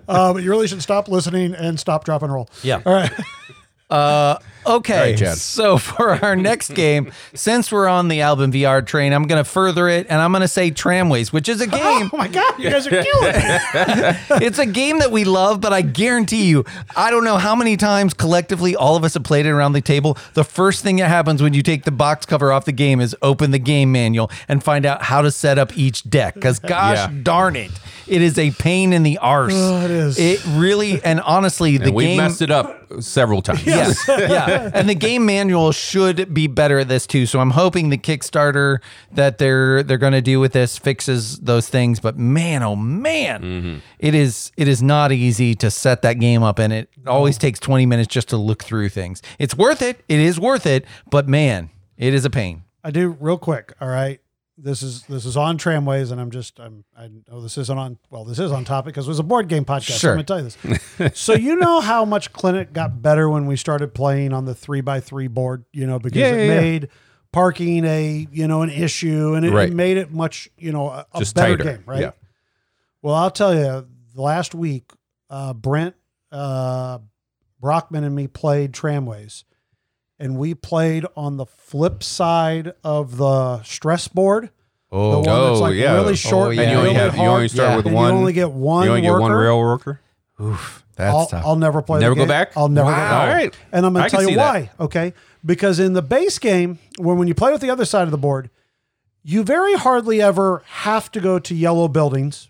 But you really should stop listening and stop, drop, and roll. Yeah. All right. Okay. All right, so for our next game, since we're on the Album VR train, I'm going to further it, and I'm going to say Tramways, which is a game. Oh, my God. You guys are killing it. It's a game that we love, but I guarantee you, I don't know how many times collectively all of us have played it around the table. The first thing that happens when you take the box cover off the game is open the game manual and find out how to set up each deck, because gosh darn it. It is a pain in the arse. Oh, it is. It really, and honestly, the game... We messed it up several times. Yes. Yeah. And the game manual should be better at this, too. So I'm hoping the Kickstarter that they're going to do with this fixes those things. But man, oh man, it is not easy to set that game up. And it always takes 20 minutes just to look through things. It's worth it. It is worth it. But man, it is a pain. I do real quick. All right. This is on Tramways, and I know this is on topic because it was a board game podcast. Sure. I'm going to tell you this. So you know how much Clinic got better when we started playing on the 3x3 board, because it made parking an issue, and it made it much, a better tighter game, right? Yeah. Well, I'll tell you, last week, Brent, Brockman, and me played Tramways. And we played on the flip side of the stress board. Oh, the one that's really short. Oh, yeah. And you only start with one. You only get one rail worker. Oof. I'll never play the game. Never go back? I'll never go back. All right. And I'm going to tell you why, okay? Because in the base game, when you play with the other side of the board, you very hardly ever have to go to yellow buildings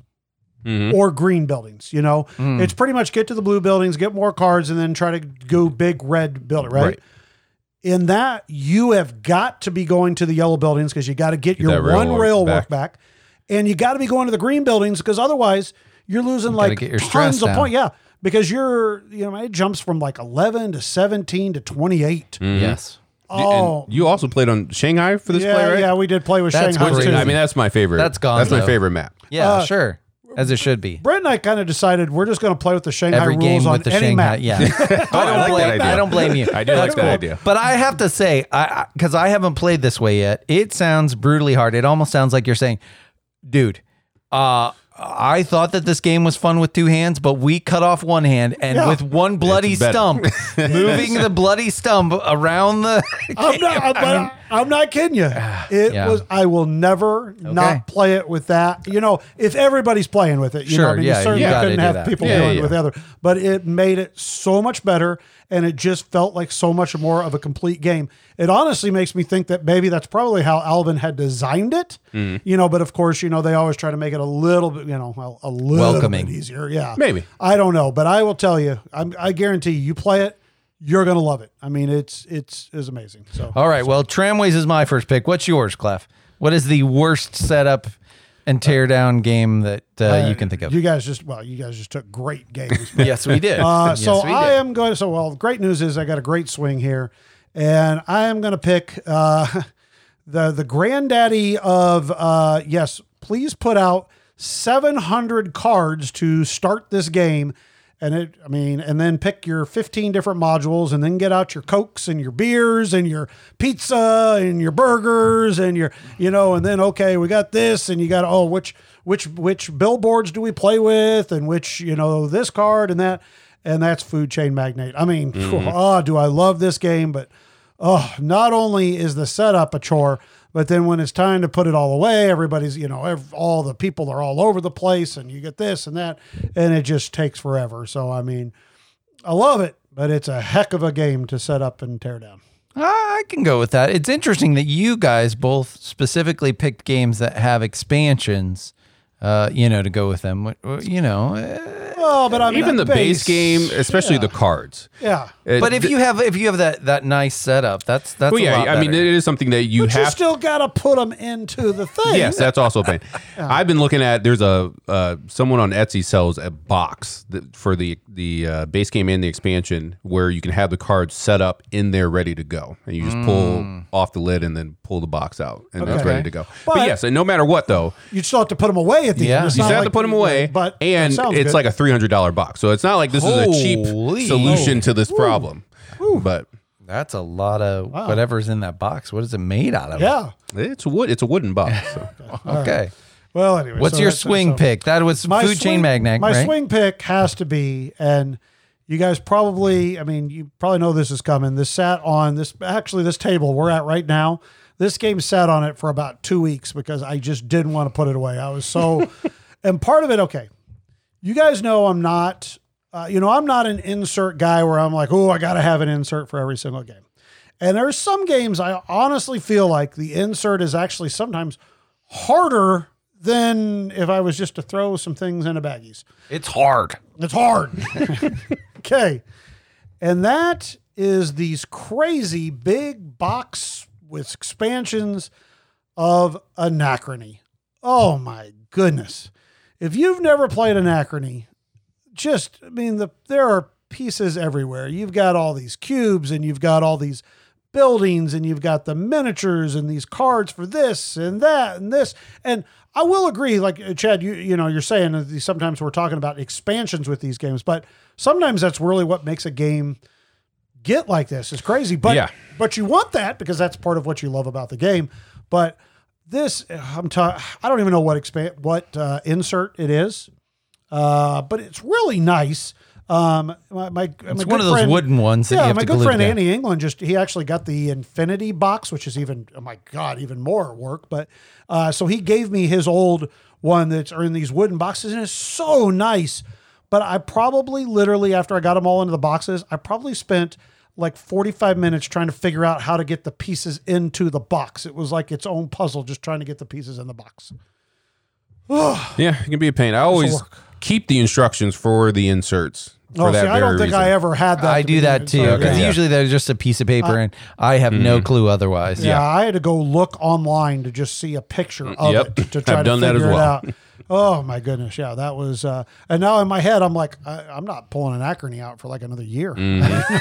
or green buildings, you know? It's pretty much get to the blue buildings, get more cards, and then try to go big red building, right? In that, you have got to be going to the yellow buildings because you got to get your one rail work back. And you got to be going to the green buildings because otherwise you're losing like tons of points. Yeah. Because it jumps from like 11 to 17 to 28. Yes. Oh. And you also played on Shanghai for this play, right? Yeah, we did play with Shanghai too. I mean, that's my favorite. That's gone. That's my favorite map. Yeah, sure. As it should be. Brent and I kind of decided we're just going to play with the Shanghai rules on any map. Yeah. I don't blame you. I do like that idea. But I have to say, because I haven't played this way yet, it sounds brutally hard. It almost sounds like you're saying, dude, I thought that this game was fun with two hands, but we cut off one hand and with one bloody stump, moving the bloody stump around the. I'm not kidding you. It was. I will never not play it with that. You know, if everybody's playing with it, you know, I mean, you certainly couldn't have people doing it with the other. But it made it so much better, and it just felt like so much more of a complete game. It honestly makes me think that maybe that's probably how Alvin had designed it. You know, but of course, you know, they always try to make it a little bit, you know, a little bit easier. Yeah, maybe. I don't know, but I will tell you, I guarantee you play it. You're going to love it. I mean, it's amazing. So, all right. Well, Tramways is my first pick. What's yours, Clef? What is the worst setup and teardown game that you can think of? You guys just took great games. Yes, we did. Great news is I got a great swing here, and I am going to pick the granddaddy of, yes, please put out 700 cards to start this game. And then pick your 15 different modules and then get out your Cokes and your beers and your pizza and your burgers and your, you know, and then, okay, we got this and you got, which billboards do we play with and which, you know, this card and that, and that's Food Chain Magnate. I mean, do I love this game, but not only is the setup a chore, but then when it's time to put it all away, everybody's, you know, all the people are all over the place and you get this and that, and it just takes forever. So, I mean, I love it, but it's a heck of a game to set up and tear down. I can go with that. It's interesting that you guys both specifically picked games that have expansions, you know, to go with them, you know. Well, but I mean, even the base game, especially the cards. Yeah. But if you have that nice setup, that's well, yeah, a lot better. I mean, it is something that you have. But you still got to put them into the thing. Yes, that's also a thing. I've been looking at, there's a someone on Etsy sells a box for the base game and the expansion where you can have the cards set up in there ready to go. And you just pull off the lid and then pull the box out and that's ready to go. But yes, and no matter what though. You still have to put them away at the end. You still have to put them away, but and it's like a $300 box. So it's not like this is a cheap solution to this problem. Woo. But that's a lot of whatever's in that box. What is it made out of? Yeah. It's wood. It's a wooden box. So. Okay. Right. Well, anyway. What's your swing pick? That was Food Chain Magnate, right? My swing pick has to be, and you guys probably, I mean, you probably know this is coming. This sat on this, actually this table we're at right now. This game sat on it for about 2 weeks because I just didn't want to put it away. I was so, and part of it, okay. You guys know I'm not, I'm not an insert guy where I'm like, oh, I got to have an insert for every single game. And there's some games I honestly feel like the insert is actually sometimes harder than if I was just to throw some things into baggies. It's hard. Okay. And that is these crazy big box with expansions of Anachrony. Oh my goodness. If you've never played Anachrony, there are pieces everywhere. You've got all these cubes and you've got all these buildings and you've got the miniatures and these cards for this and that and this. And I will agree, like Chad, you're saying that sometimes we're talking about expansions with these games, but sometimes that's really what makes a game get like this. It's crazy, but you want that because that's part of what you love about the game. But this, I don't even know what insert it is, but it's really nice. It's one of those wooden ones that you have to glue. My good friend Andy England, he actually got the Infinity box, which is even, oh my God, even more work. But so he gave me his old one that's in these wooden boxes, and it's so nice. But I probably literally, after I got them all into the boxes, I probably spent like 45 minutes trying to figure out how to get the pieces into the box. It was like its own puzzle, just trying to get the pieces in the box. Yeah, it can be a pain. I always keep the instructions for the inserts. Oh, see, I don't think I ever had that. I do that too. Because usually there's just a piece of paper and I have no clue otherwise. Yeah, I had to go look online to just see a picture of it to try to figure it out. Oh my goodness. Yeah, that was, and now in my head, I'm like, I'm not pulling Anachrony out for like another year. That's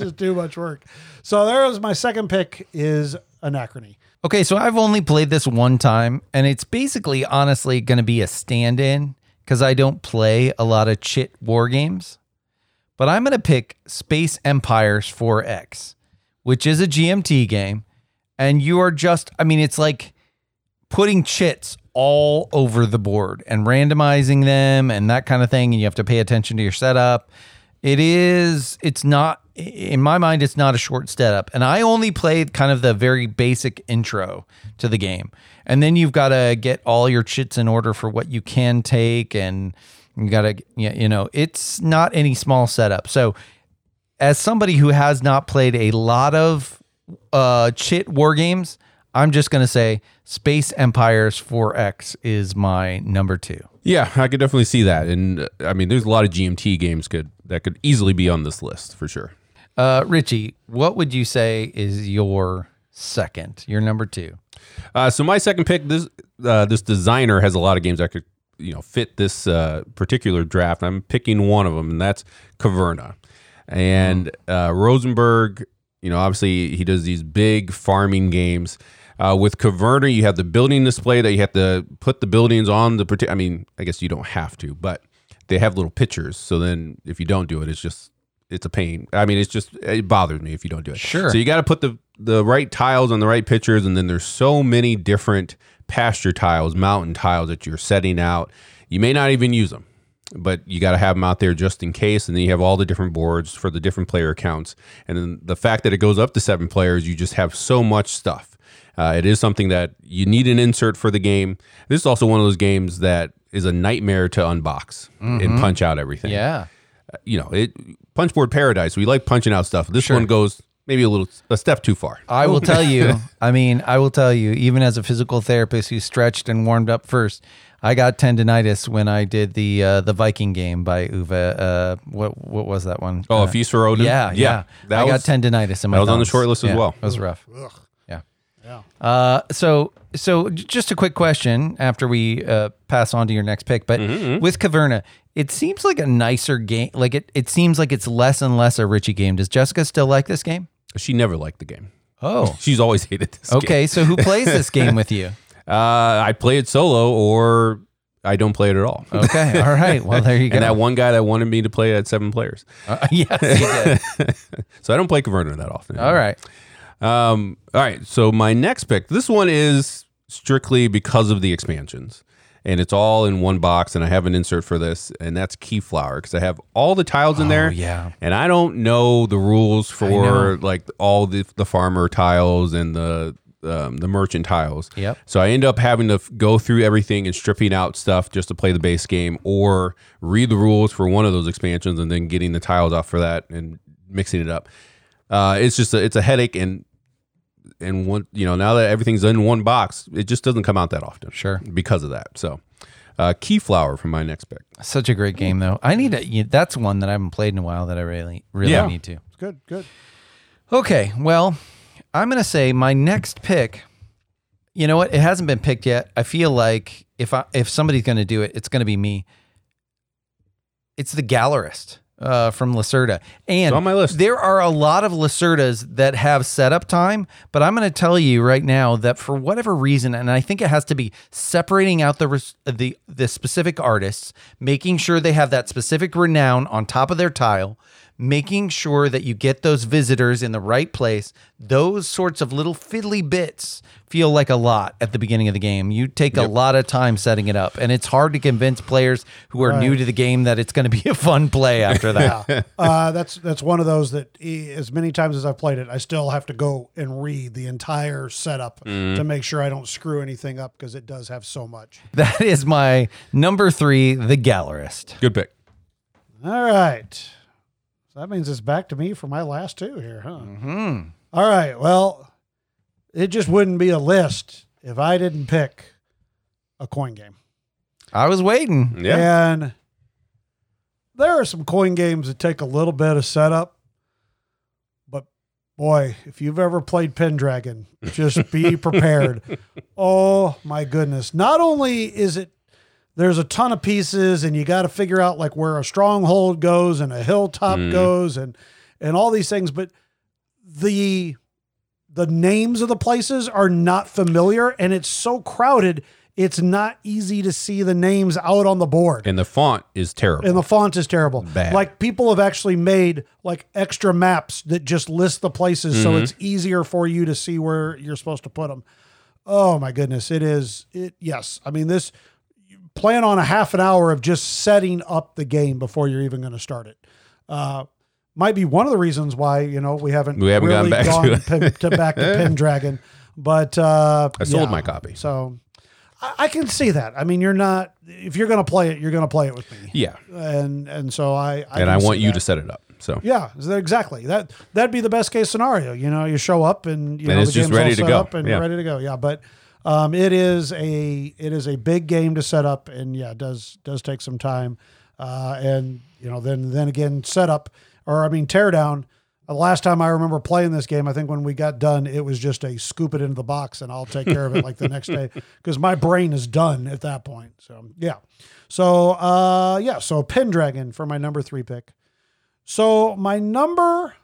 just too much work. So there is my second pick is Anachrony. Okay. So I've only played this one time and it's basically honestly going to be a stand-in because I don't play a lot of chit war games, but I'm going to pick Space Empires 4X, which is a GMT game. And you are just, I mean, it's like putting chits all over the board and randomizing them and that kind of thing. And you have to pay attention to your setup. It's not, in my mind, it's not a short setup. And I only played kind of the very basic intro to the game. And then you've got to get all your chits in order for what you can take. And you got to, you know, it's not any small setup. So as somebody who has not played a lot of chit war games, I'm just going to say Space Empires 4X is my number two. Yeah, I could definitely see that. And I mean, there's a lot of GMT games that could easily be on this list for sure. Richie, what would you say is your second, your number two? So my second pick, this designer has a lot of games that could, fit this particular draft. I'm picking one of them, and that's Caverna. And Rosenberg, obviously he does these big farming games. With Caverna, you have the building display that you have to put the buildings on the particular. I mean, I guess you don't have to, but they have little pictures. So then if you don't do it, it's a pain. I mean, it bothers me if you don't do it. Sure. So you got to put the right tiles on the right pictures. And then there's so many different pasture tiles, mountain tiles that you're setting out. You may not even use them, but you got to have them out there just in case. And then you have all the different boards for the different player accounts. And then the fact that it goes up to 7 players, you just have so much stuff. It is something that you need an insert for the game. This is also one of those games that is a nightmare to unbox and punch out everything. Yeah. Punchboard paradise. We like punching out stuff. This one goes maybe a step too far. I will tell you, even as a physical therapist who stretched and warmed up first, I got tendinitis when I did the Viking game by Uwe. What was that one? Oh, A Feast for Odin? Yeah. I got tendinitis in my thumbs. That was on the short list as well. It was rough. Ugh. Yeah. So just a quick question after we pass on to your next pick, but with Caverna, it seems like a nicer game. Like it seems like it's less and less a Richie game. Does Jessica still like this game? She never liked the game. Oh, she's always hated this game. Okay. So who plays this game with you? I play it solo or I don't play it at all. Okay. All right. Well, there you go. And that one guy that wanted me to play it at 7 players. Yes, he did. So I don't play Caverna that often. All right. All right, so my next pick, this one is strictly because of the expansions, and it's all in one box, and I have an insert for this, and that's Keyflower, because I have all the tiles in there, and I don't know the rules for like all the farmer tiles and the merchant tiles, so I end up having to go through everything and stripping out stuff just to play the base game, or read the rules for one of those expansions, and then getting the tiles off for that and mixing it up. It's just it's a headache, and one, now that everything's in one box, it just doesn't come out that often. Sure, because of that. So, Keyflower for my next pick. Such a great game, though. I need that's one that I haven't played in a while that I really need to. It's good. Okay, well, I'm gonna say my next pick. You know what? It hasn't been picked yet. I feel like if somebody's gonna do it, it's gonna be me. It's The Gallerist. From Lacerda. And it's on my list. There are a lot of Lacerdas that have setup time, but I'm going to tell you right now that for whatever reason, and I think it has to be separating out the specific artists, making sure they have that specific renown on top of their tile, making sure that you get those visitors in the right place. Those sorts of little fiddly bits feel like a lot at the beginning of the game. You take a lot of time setting it up, and it's hard to convince players who are new to the game that it's going to be a fun play after that. That's one of those that, as many times as I've played it, I still have to go and read the entire setup to make sure I don't screw anything up, because it does have so much. That is my number 3, The Gallerist. Good pick. All right. So that means it's back to me for my last 2 here, huh? Mm-hmm. All right. Well, it just wouldn't be a list if I didn't pick a coin game. I was waiting. Yeah. And there are some coin games that take a little bit of setup. But, boy, if you've ever played Pendragon, just be prepared. Oh, my goodness. Not only is it, there's a ton of pieces, and you got to figure out like where a stronghold goes and a hilltop goes and all these things. But the names of the places are not familiar, and it's so crowded, it's not easy to see the names out on the board. And the font is terrible. Bad. Like, people have actually made like extra maps that just list the places so it's easier for you to see where you're supposed to put them. Oh my goodness. It is. Yes. I mean, this... Plan on a half an hour of just setting up the game before you're even going to start it. Might be one of the reasons why, you know, we haven't really gone back to Pendragon, but I sold my copy. So I can see that. I mean, if you're going to play it, you're going to play it with me. Yeah. And so I want you to set it up. So yeah, exactly. That'd be the best case scenario. You know, you show up and the game's all set up and ready to go. Yeah. But it is a big game to set up, and it does take some time. And you know, then again, teardown. The last time I remember playing this game, I think when we got done, it was just a scoop it into the box and I'll take care of it like the next day, because my brain is done at that point. So yeah. So so Pendragon for my number 3 pick. So my number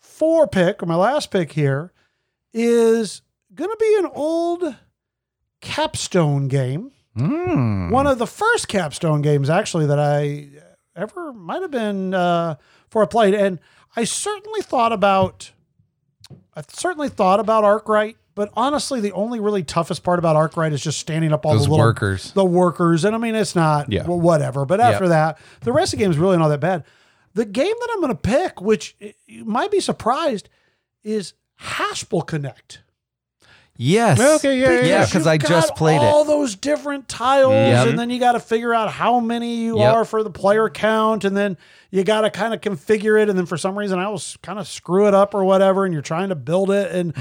4 pick, or my last pick here, is gonna be an old capstone game. One of the first capstone games, actually, that I ever might have been before I played, and I certainly thought about Arkwright, but honestly, the only really toughest part about Arkwright is just standing up all those the workers, and I mean, it's not whatever. But after that, the rest of the game is really not that bad. The game that I'm gonna pick, which you might be surprised, is Haspelknecht. Yes. Okay. Yeah. Because I just played it. All those different tiles, and then you got to figure out how many you are for the player count, and then you got to kind of configure it. And then for some reason, I was kind of screw it up or whatever, and you're trying to build it, and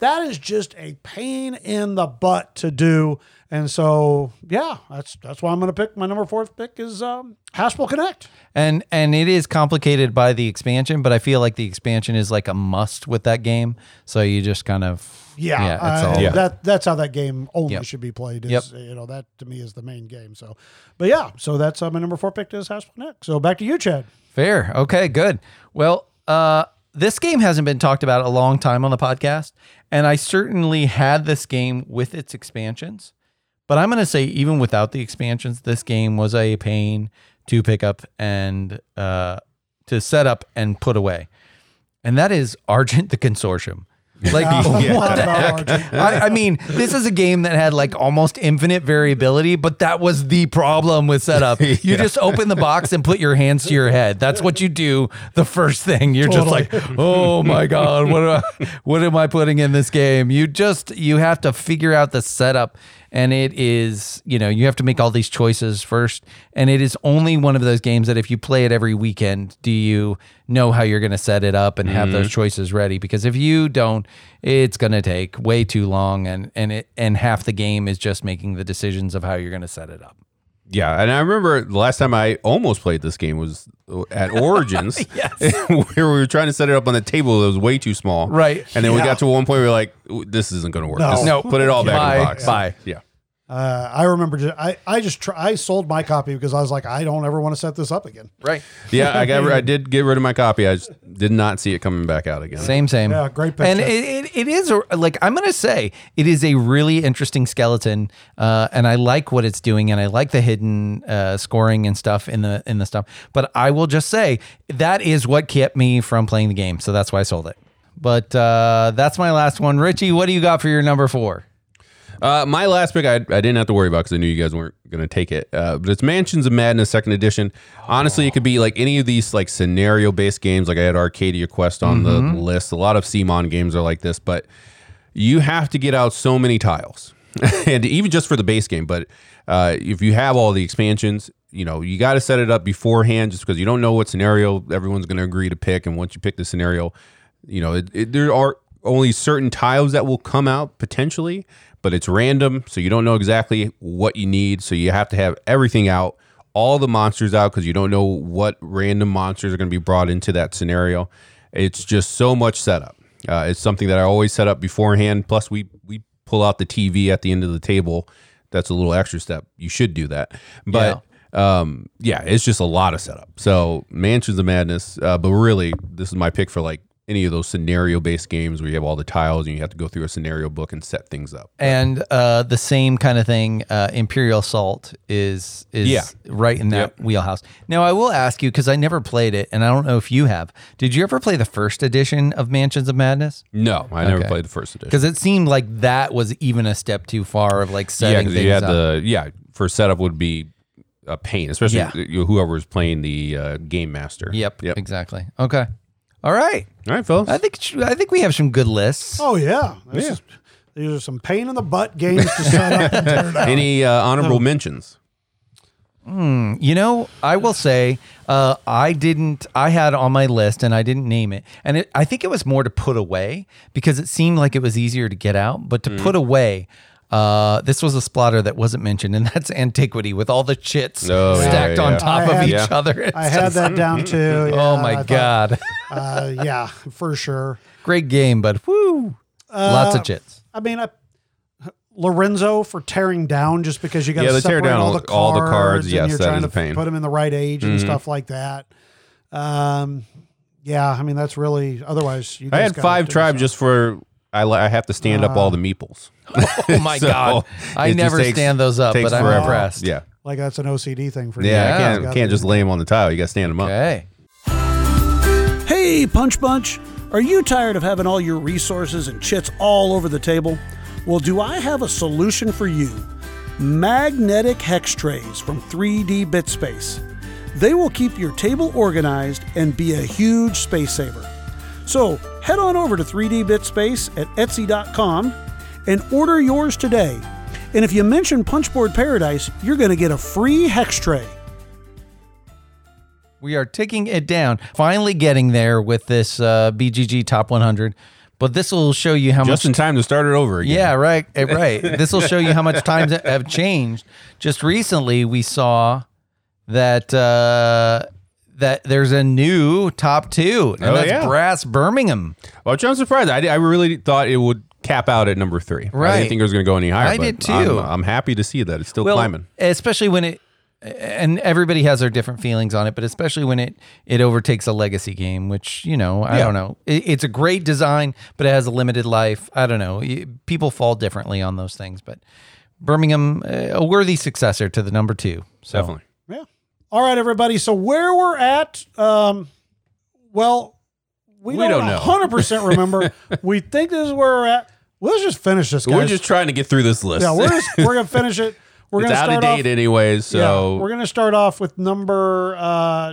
that is just a pain in the butt to do. And so that's why I'm going to pick my number 4th pick is Haspelknecht. And it is complicated by the expansion, but I feel like the expansion is like a must with that game. So you just kind of. That's how that game only should be played. Is, you know, that to me is the main game. So, but so that's my number 4 pick is Haspelknecht. So back to you, Chad. Fair. Okay, good. Well, this game hasn't been talked about a long time on the podcast, and I certainly had this game with its expansions, but I'm going to say even without the expansions, this game was a pain to pick up and to set up and put away. And that is Argent the Consortium. Like, what the heck? I mean, this is a game that had like almost infinite variability, but that was the problem with setup. You just open the box and put your hands to your head. That's what you do the first thing. You're just like, oh my God, what am I putting in this game? You have to figure out the setup. And it is, you have to make all these choices first. And it is only one of those games that if you play it every weekend, do you know how you're going to set it up and have those choices ready? Because if you don't, it's going to take way too long. And half the game is just making the decisions of how you're going to set it up. Yeah, and I remember the last time I almost played this game was at Origins, where we were trying to set it up on the table that was way too small. Right. And then we got to one point where we were like, this isn't going to work. No. Put it all back in the box. Bye. Yeah. I remember just, I sold my copy because I was like, I don't ever want to set this up again. Right. Yeah, I did get rid of my copy. I just did not see it coming back out again. Same. Yeah, great picture. And it is, like, I'm going to say, it is a really interesting skeleton, and I like what it's doing, and I like the hidden scoring and stuff in the stuff. But I will just say, that is what kept me from playing the game, so that's why I sold it. But that's my last one. Richie, what do you got for your number 4? My last pick, I didn't have to worry about because I knew you guys weren't going to take it. But it's Mansions of Madness 2nd Edition. Honestly, it could be like any of these like scenario-based games. Like I had Arcadia Quest on the list. A lot of CMON games are like this. But you have to get out so many tiles. And even just for the base game. But if you have all the expansions, you know, you got to set it up beforehand just because you don't know what scenario everyone's going to agree to pick. And once you pick the scenario, you know, there are only certain tiles that will come out potentially, but it's random, so you don't know exactly what you need, so you have to have everything out, all the monsters out, because you don't know what random monsters are going to be brought into that scenario. It's just so much setup. It's something that I always set up beforehand, plus we pull out the TV at the end of the table. That's a little extra step. You should do that. But yeah, it's just a lot of setup. So Mansions of Madness, but really, this is my pick for like, any of those scenario-based games where you have all the tiles and you have to go through a scenario book and set things up. And the same kind of thing, Imperial Assault is right in that wheelhouse. Now, I will ask you, because I never played it, and I don't know if you have. Did you ever play the first edition of Mansions of Madness? No, I never played the first edition. Because it seemed like that was even a step too far of like setting things you had up. First setup would be a pain, especially whoever's playing the Game Master. Yep, exactly. Okay. All right, fellas. I think we have some good lists. Oh yeah, these are some pain in the butt games to set up and turn out. Any honorable mentions? You know, I will say I had on my list and I didn't name it, and I think it was more to put away because it seemed like it was easier to get out, but to put away. This was a splatter that wasn't mentioned, and that's Antiquity with all the chits stacked on top of each other. It's had that down too. God. Yeah, for sure. Great game, but woo, lots of chits. I mean, Lorenzo for tearing down just because you got to separate all the cards. And you're trying to put them in the right age and stuff like that. I mean that's really otherwise. You guys I had 5 tribes just for. I have to stand up all the meeples. Oh my God! I never stand those up, but I'm impressed. Yeah, like that's an OCD thing for you. Yeah, I can't just lay them on the tile. You got to stand them up. Hey, Punch Bunch, are you tired of having all your resources and chits all over the table? Well, do I have a solution for you? Magnetic hex trays from 3D Bitspace. They will keep your table organized and be a huge space saver. So head on over to 3D Bitspace at Etsy.com and order yours today. And if you mention Punchboard Paradise, you're going to get a free hex tray. We are ticking it down. Finally getting there with this BGG Top 100. But this will show you how much... Just in time to start it over again. Yeah, right. This will show you how much times have changed. Just recently, we saw that... that there's a new top 2, and that's Brass Birmingham. Well, I'm surprised. I really thought it would cap out at number 3. Right. I didn't think it was going to go any higher. I did too. I'm happy to see that it's still climbing. Especially when it, and everybody has their different feelings on it, but especially when it overtakes a legacy game, which, you know, I don't know. It's a great design, but it has a limited life. I don't know. People fall differently on those things, but Birmingham, a worthy successor to the number 2. So. Definitely. All right, everybody. So where we're at, we don't 100% remember. We think this is where we're at. Let's just finish this, guys. We're just trying to get through this list. Yeah, we're going to finish it. It's out of date anyways. So we're going to start off with number. We're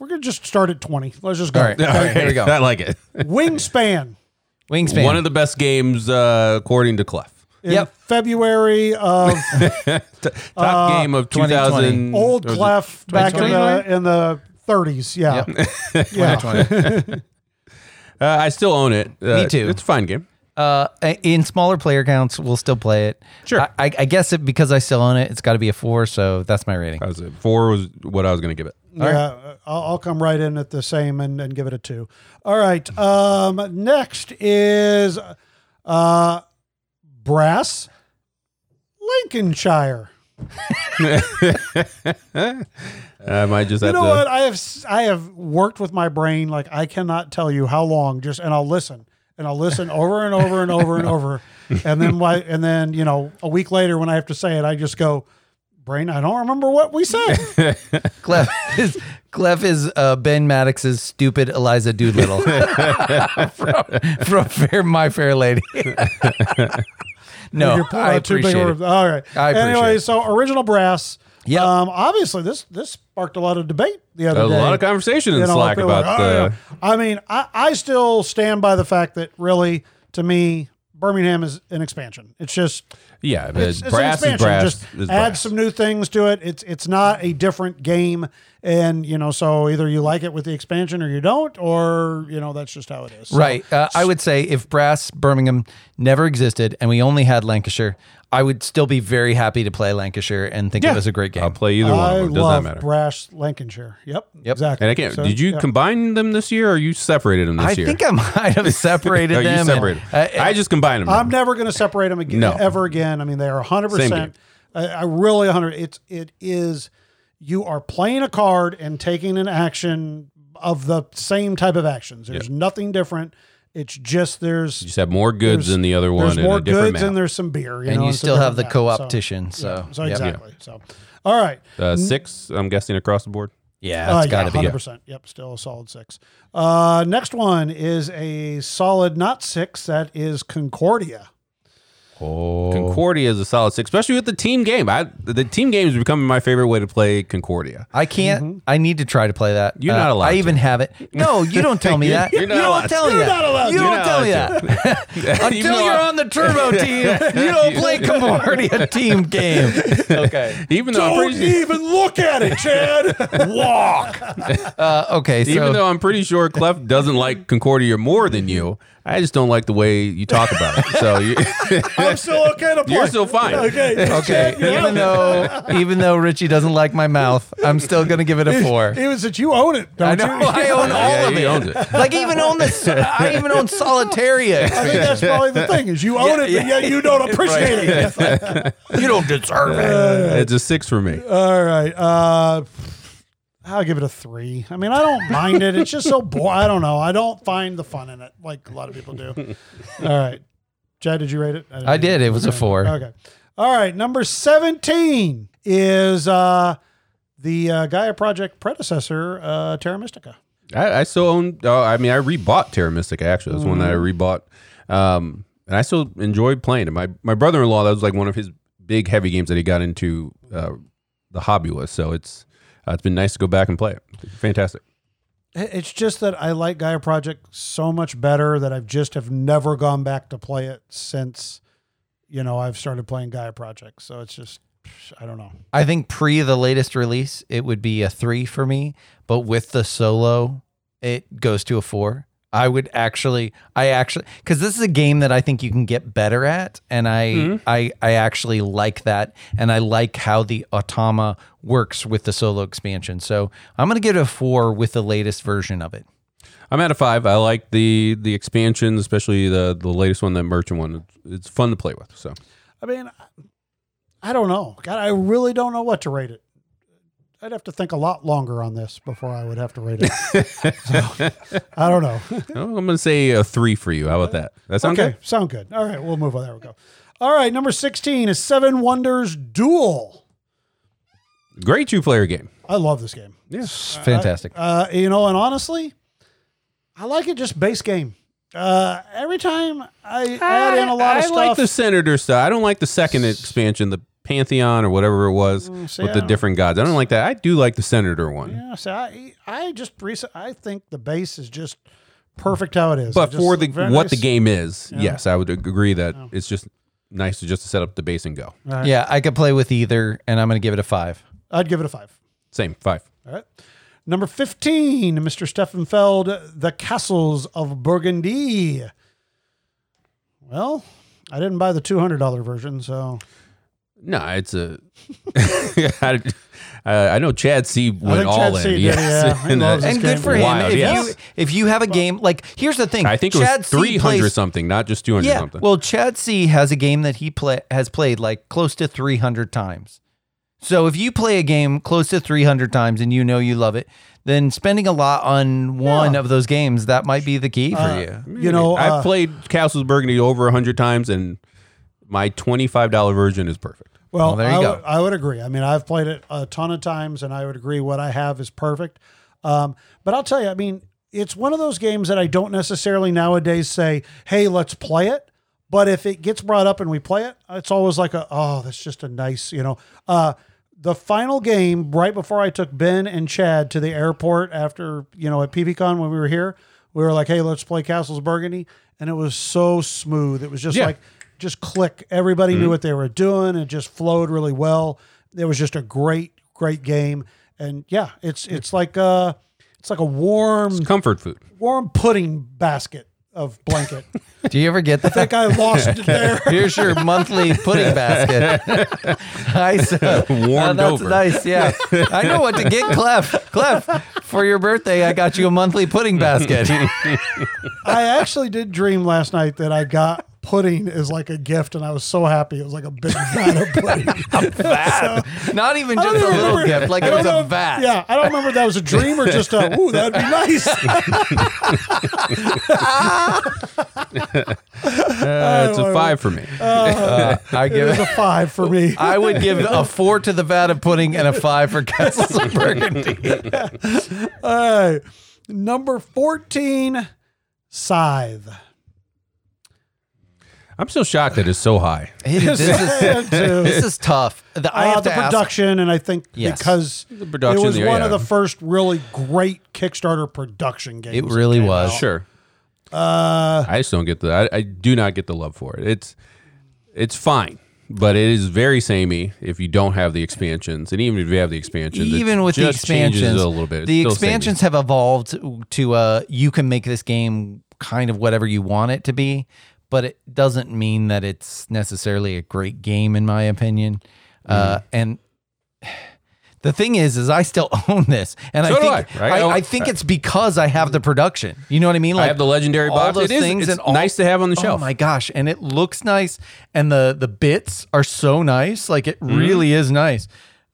going to just start at 20. Let's just go. All right, there we go. I like it. Wingspan. One of the best games according to Clef. February of top game of 2000. Old Clef back in the 30s. Yeah, yep. I still own it. Me too. It's a fine game. In smaller player counts, we'll still play it. Sure. I guess it because I still own it. It's got to be a 4, so that's my rating. 4 was what I was going to give it. All right. I'll come right in at the same and give it a 2. All right. Next is. Brass Lincolnshire. I might just have to. You know what? I have worked with my brain like I cannot tell you how long. Just and I'll listen over and over and over and over, and then you know a week later when I have to say it, I just go, brain, I don't remember what we said. Clef is Ben Maddox's stupid Eliza Doolittle from My Fair Lady. No, I appreciate it. All right. Anyway, so original brass. Yeah. Obviously, this sparked a lot of debate the other day. A lot of conversation in Slack about that. I mean, I still stand by the fact that really, to me, Birmingham is an expansion. It's just it's brass an expansion. Just add some new things to it. It's not a different game, and you know, so either you like it with the expansion or you don't, or you know, that's just how it is. So, right. I would say if brass Birmingham never existed and we only had Lancashire, I would still be very happy to play Lancashire and think it was a great game. I'll play either one of them. It doesn't matter. Brass Lancashire. Yep. Exactly. And did you combine them this year, or you separated them this year? I think I might have separated them. You separated. I just combined. I'm never going to separate them again, ever again. I mean, they are 100%. I really 100%. It is. You are playing a card and taking an action of the same type of actions. There's nothing different. It's just there's. You just have more goods than the other one. There's more goods map. And there's some beer. You still have the co-optition. Exactly. Yeah. So all right, 6. I'm guessing across the board. Yeah, it's got to be 100%. Yep, still a solid 6. Next one is a solid not 6. That is Concordia. Oh, Concordia is a solid 6, especially with the team game. The team game is becoming my favorite way to play Concordia. I can't. Mm-hmm. I need to try to play that. You're not allowed. I even have it. No, you don't tell me that. You're not allowed. You're not allowed. You don't tell me that. Until you're on the Turbo team, you don't play Concordia team game. Okay. Even look at it, Chad. Walk. Okay. So even though I'm pretty sure Clef doesn't like Concordia more than you, I just don't like the way you talk about it. So I'm still okay to play. You're still fine. Okay. Even though Richie doesn't like my mouth, I'm still going to give it a 4. It was that you own it. Don't I know. You? I own all of it. Like I even own Solitaria. I think that's probably the thing is you own it, but yet you don't appreciate it. You don't deserve it. It's a 6 for me. All right. I'll give it a 3. I mean, I don't mind it. It's just so boring. I don't know. I don't find the fun in it like a lot of people do. All right. Chad, did you rate it? I did. It was a 4. Okay. All right. Number 17 is the Gaia Project predecessor, Terra Mystica. I still own... I rebought Terra Mystica, actually. That's one that I rebought. And I still enjoy playing it. My brother-in-law, that was like one of his big, heavy games that he got into the hobby with. So it's been nice to go back and play it. It's fantastic. It's just that I like Gaia Project so much better that I've just have never gone back to play it since, you know, I've started playing Gaia Project. So it's just, I don't know. I think pre the latest release, it would be a 3 for me, but with the solo, it goes to a 4. I actually, because this is a game that I think you can get better at, and I actually like that, and I like how the Automa works with the solo expansion. So I'm going to give it a 4 with the latest version of it. I'm at a 5. I like the expansion, especially the latest one, the merchant one. It's fun to play with. So I mean, I don't know. God, I really don't know what to rate it. I'd have to think a lot longer on this before I would have to rate it. So, I don't know. I'm going to say a 3 for you. How about that? That sound good? Okay, sound good. All right, we'll move on. There we go. All right, number 16 is Seven Wonders Duel. Great 2-player game. I love this game. Yes, fantastic. And honestly, I like it just base game. Every time I add in a lot of stuff. I like the Senator stuff. I don't like the second expansion, the Pantheon or whatever it was with the different gods. I don't like that. I do like the Senator one. Yeah, so I think the base is just perfect how it is. But for the game is, yes, I would agree that it's just nice to just set up the base and go. Right. Yeah, I could play with either, and I'm going to give it a 5. I'd give it a 5. Same, 5. All right. Number 15, Mr. Steffenfeld, The Castles of Burgundy. Well, I didn't buy the $200 version, so... No, it's a. I know Chad C went all in. Yes. And good for him. Wild, if you have a game, like, here's the thing. I think Chad it was 300 plays, something, not just 200 something. Well, Chad C has a game that he has played like close to 300 times. So if you play a game close to 300 times and you know you love it, then spending a lot on one of those games, that might be the key for you. You know, I've played Castles Burgundy over 100 times, and my $25 version is perfect. Well, there you go. I would agree. I mean, I've played it a ton of times, and I would agree what I have is perfect. But I'll tell you, I mean, it's one of those games that I don't necessarily nowadays say, hey, let's play it. But if it gets brought up and we play it, it's always like, that's just a nice, you know. The final game, right before I took Ben and Chad to the airport after, you know, at PBCon when we were here, we were like, hey, let's play Castles Burgundy. And it was so smooth. It was just like... just click. Everybody knew what they were doing. It just flowed really well. It was just a great, great game. And it's like a warm, it's comfort food, warm pudding basket of blanket. Do you ever get that? I think I lost it there. Here's your monthly pudding basket. Nice. Warmed over. Nice. Yeah. I know what to get, Clef. Clef, for your birthday, I got you a monthly pudding basket. I actually did dream last night that I got pudding is like a gift, and I was so happy. It was like a big vat of pudding. A vat? So, not even just a little gift. Like it was a vat. Yeah, I don't remember if that was a dream or just a, ooh, that'd be nice. It's a 5 for me. I give it a 5 for me. I would give a 4 to the vat of pudding and a 5 for Castles of Burgundy. Number 14, Scythe. I'm so shocked that it's so high. This is tough. I think the production was one of the first really great Kickstarter production games. It really was. Sure. I just don't get the. I do not get the love for it. It's fine, but it is very samey if you don't have the expansions, and even if you have the expansions, changes it a little bit. The expansions have evolved to you can make this game kind of whatever you want it to be. But it doesn't mean that it's necessarily a great game, in my opinion. And the thing is I still own this, and I think it's because I have the production. You know what I mean? Like, I have the legendary box. It's nice to have on the shelf. Oh my gosh! And it looks nice, and the bits are so nice. Like it really is nice.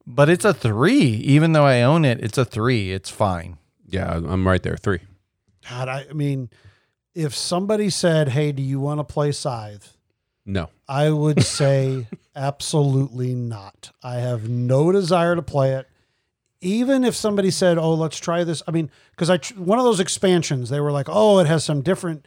But it's a 3, even though I own it. It's a 3. It's fine. Yeah, I'm right there. 3. God, I mean. If somebody said, hey, do you want to play Scythe? No. I would say absolutely not. I have no desire to play it. Even if somebody said, oh, let's try this. I mean, because one of those expansions, they were like, oh, it has some different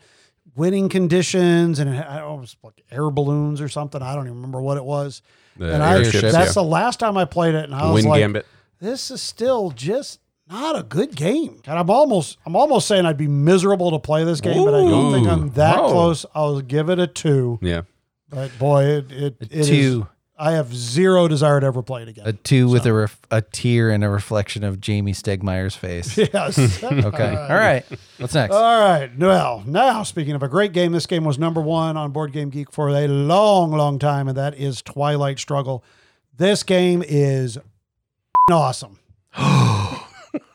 winning conditions. And it was like air balloons or something. I don't even remember what it was. That's the last time I played it. And I was like, Gambit. This is still just... not a good game. And I'm almost saying I'd be miserable to play this game, but I don't think I'm that close. I'll give it a 2. Yeah. But boy, it 2. I have zero desire to ever play it again. A 2 with a tear and a reflection of Jamie Stegmayer's face. Yes. Okay. All right. What's next? All right. Well, now speaking of a great game, this game was number 1 on Board Game Geek for a long, long time, and that is Twilight Struggle. This game is awesome.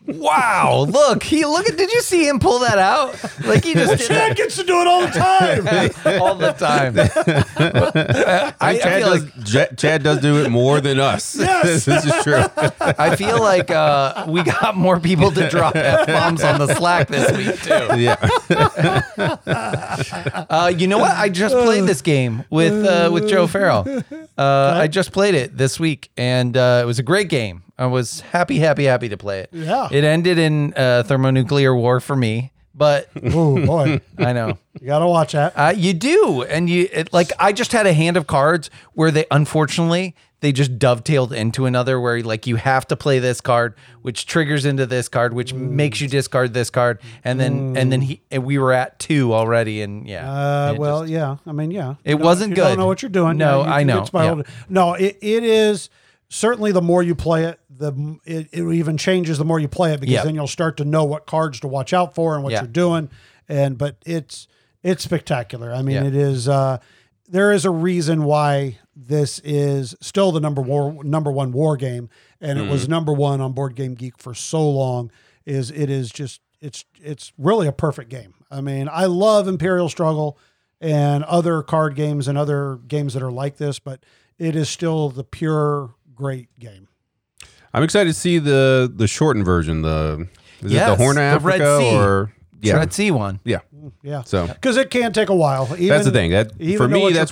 Wow! Look. Did you see him pull that out? Like he just. Chad gets to do it all the time. Chad does do it more than us. Yes, this is true. I feel like we got more people to drop F-bombs on the Slack this week too. Yeah. You know what? I just played this game with Joe Farrell. I just played it this week, and it was a great game. I was happy to play it. Yeah. It ended in thermonuclear war for me, but oh boy, I know. You got to watch that. You do. And I just had a hand of cards where they just dovetailed into another where like you have to play this card, which triggers into this card, which makes you discard this card. And then, we were at 2 already. And yeah. I mean, yeah. It wasn't good. I don't know what you're doing. No, I know. Yeah. No, it is certainly the more you play it, it even changes the more you play it because then you'll start to know what cards to watch out for and what you're doing. But it's spectacular. I mean, it is, there is a reason why this is still the number one war game, and it was number one on Board Game Geek for so long. It's really a perfect game. I mean, I love Imperial Struggle and other card games and other games that are like this, but it is still the pure great game. I'm excited to see the shortened version. Is it the Horn of Africa, Red Sea. Or yeah, Red Sea one? Yeah, yeah. So because it can take a while. Even, that's the thing. That's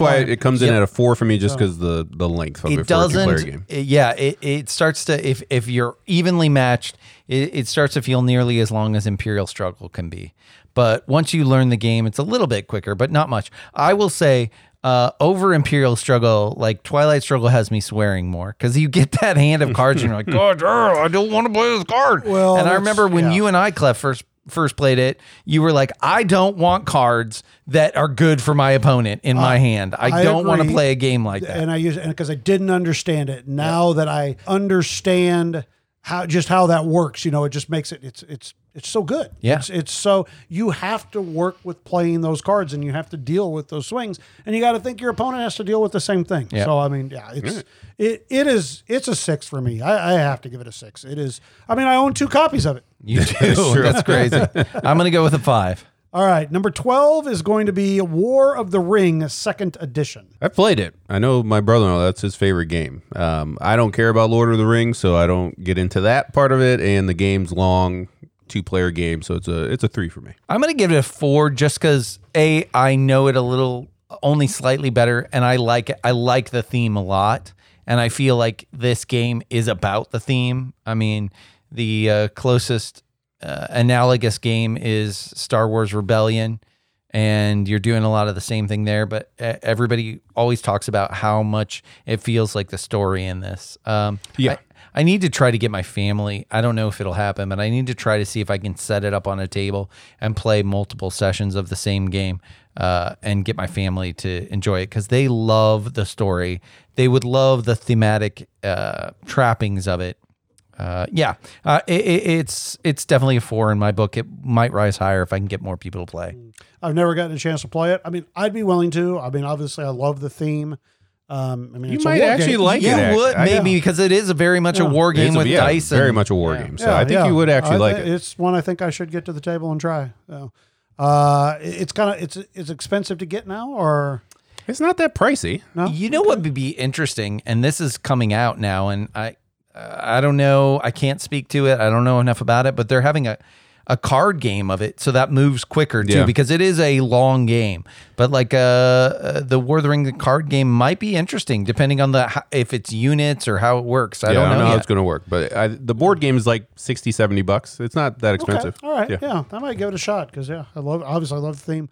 why it comes in at a 4 for me, just because the length of it for a two-player game. It starts to if you're evenly matched, it starts to feel nearly as long as Imperial Struggle can be. But once you learn the game, it's a little bit quicker, but not much. I will say. Over Imperial Struggle, like Twilight Struggle has me swearing more because you get that hand of cards and you're like, God, I don't want to play this card. Well, and I remember when you and I, Clef, first played it, you were like, I don't want cards that are good for my opponent in my hand. I don't want to play a game like that. And I use it because I didn't understand it. Now that I understand how that works, it just makes it, it's so good. Yeah. It's so you have to work with playing those cards and you have to deal with those swings and you got to think your opponent has to deal with the same thing. Yeah. So, I mean, it's a 6 for me. I have to give it a 6. It is. I mean, I own 2 copies of it. You do. That's crazy. I'm going to go with a 5. All right. Number 12 is going to be War of the Ring, 2nd edition. I've played it. I know my brother-in-law, that's his favorite game. I don't care about Lord of the Rings, so I don't get into that part of it. And the game's long. 2-player game, so it's a 3 for me. I'm going to give it a 4 just because I know it a little, only slightly better, and I like it. I like the theme a lot, and I feel like this game is about the theme. I mean, the closest analogous game is Star Wars Rebellion, and you're doing a lot of the same thing there, but everybody always talks about how much it feels like the story in this. I need to try to get my family. I don't know if it'll happen, but I need to try to see if I can set it up on a table and play multiple sessions of the same game and get my family to enjoy it because they love the story. They would love the thematic trappings of it. It's definitely a 4 in my book. It might rise higher if I can get more people to play. I've never gotten a chance to play it. I mean, I'd be willing to. I mean, obviously, I love the theme. You might actually like it. You would maybe because it is very much a war game with dice. Very much a war game. So I think you would actually like it. It's one I think I should get to the table and try. So, it's kind of it's expensive to get now, or it's not that pricey. No? You know what would be interesting, and this is coming out now, and I don't know. I can't speak to it. I don't know enough about it, but they're having a card game of it, so that moves quicker too, because it is a long game. But like the War of the Ring card game might be interesting, depending on if it's units or how it works. I don't know how it's going to work, but the board game is like $60-$70. It's not that expensive. Okay. All right, I might give it a shot because I love the theme.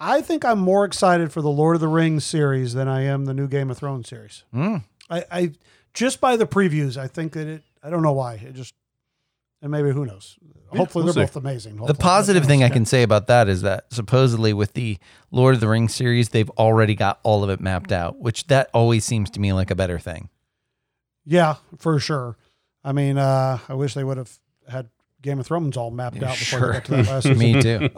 I think I'm more excited for the Lord of the Rings series than I am the new Game of Thrones series. Mm. I just by the previews, I think that I don't know why it just. And maybe who knows? Hopefully they're both amazing. The positive thing I can say about that is that supposedly with the Lord of the Rings series, they've already got all of it mapped out, which that always seems to me like a better thing. Yeah, for sure. I mean, I wish they would have had Game of Thrones all mapped out before they got to that last season. Me too.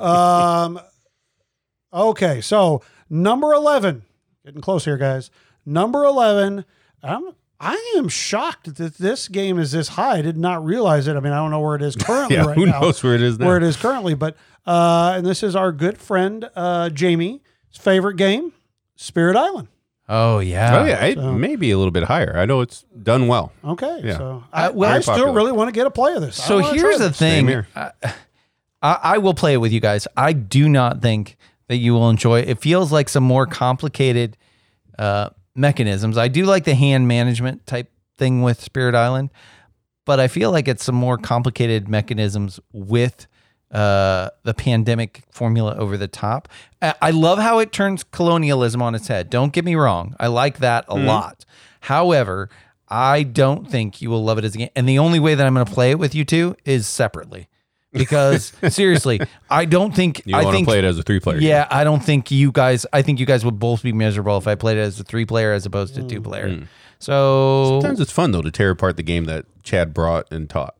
Okay, so number 11. Getting close here, guys. Number 11. I am shocked that this game is this high. I did not realize it. I mean, I don't know where it is currently right now. Who knows where it is now? Where it is currently. But, and this is our good friend, Jamie's favorite game, Spirit Island. Oh, yeah. It may be a little bit higher. I know it's done well. Okay. Yeah. So I still really want to get a play of this. So here's the thing. Here. I will play it with you guys. I do not think that you will enjoy it. It feels like some more complicated, mechanisms. I do like the hand management type thing with Spirit Island, but I feel like it's some more complicated mechanisms with the pandemic formula over the top. I love how it turns colonialism on its head. Don't get me wrong. I like that a lot. However, I don't think you will love it as a game. And the only way that I'm going to play it with you two is separately. Because seriously, I don't think I want to play it as a 3-player. Yeah, game. I don't think you guys. I think you guys would both be miserable if I played it as a 3-player as opposed to 2-player. So sometimes it's fun though to tear apart the game that Chad brought and taught.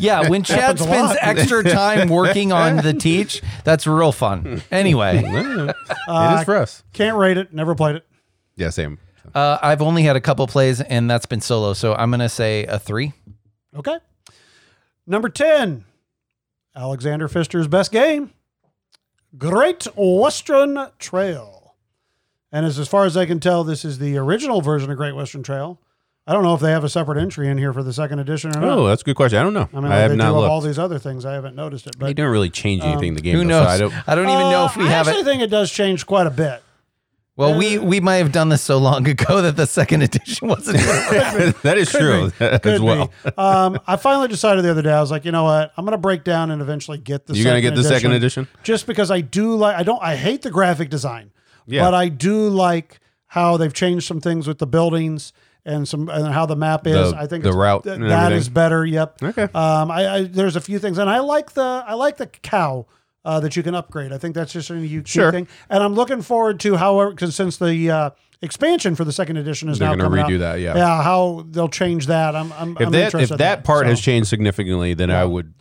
Yeah, when Chad spends extra time working on the teach, that's real fun. Anyway. It is for us. Can't rate it. Never played it. Yeah, same. I've only had a couple plays, and that's been solo, so I'm going to say a 3. Okay. Number 10, Alexander Pfister's best game, Great Western Trail. And as far as I can tell, this is the original version of Great Western Trail. I don't know if they have a separate entry in here for the second edition or not. Oh, that's a good question. I don't know. I mean, I have not looked. All these other things, I haven't noticed it. But they don't really change anything in the game. Who knows? I don't even know if we have it. I actually think it does change quite a bit. Well, we might have done this so long ago that the second edition wasn't. That is true as well. I finally decided the other day. I was like, you know what? I'm going to break down and eventually get the. You're going to get the second edition, just because I do like. I don't. I hate the graphic design, but I do like how they've changed some things with the buildings and how the map is. I think the route that is better. Yep. Okay. There's a few things, and I like the cow. That you can upgrade. I think that's just a unique thing. And I'm looking forward to however, because since the expansion for the second edition is now coming out. They're going to redo that, yeah. How they'll change that. If that part has changed significantly, then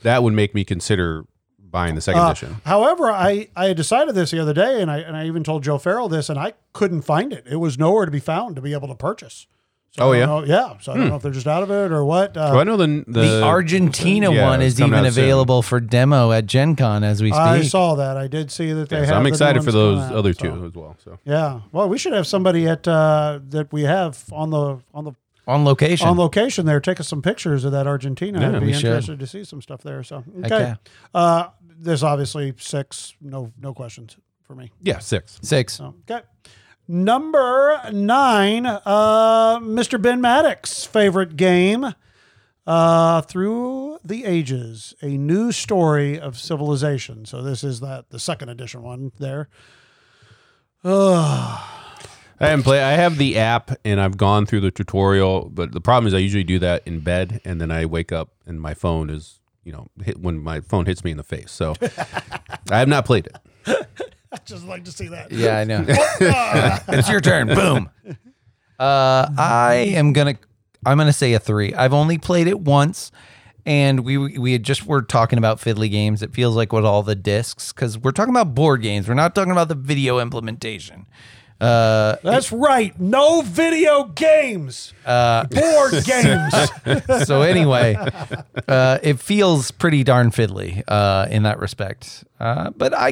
that would make me consider buying the second edition. However, I decided this the other day, and I even told Joe Farrell this, and I couldn't find it. It was nowhere to be found to be able to purchase. So I don't know if they're just out of it or what. I know the Argentina one is even available soon for demo at Gen Con as we speak. I saw that. I did see that they have. So I'm excited for those other two as well. So yeah, well, we should have somebody at that we have on location there. Take us some pictures of that Argentina. Yeah, I'd be interested to see some stuff there. So okay, there's obviously 6. No questions for me. Yeah, 6. Okay. Number 9, Mr. Ben Maddox's favorite game, Through the Ages, A New Story of Civilization. So this is the second edition one there. I haven't played. I have the app, and I've gone through the tutorial, but the problem is I usually do that in bed, and then I wake up, and my phone is, when my phone hits me in the face. So I have not played it. I just like to see that. Yeah, I know. It's your turn. Boom. I'm gonna say a 3. I've only played it once, and we had just were talking about fiddly games. It feels like with all the discs, because we're talking about board games. We're not talking about the video implementation. That's right. No video games. Board games. So anyway, it feels pretty darn fiddly in that respect. But I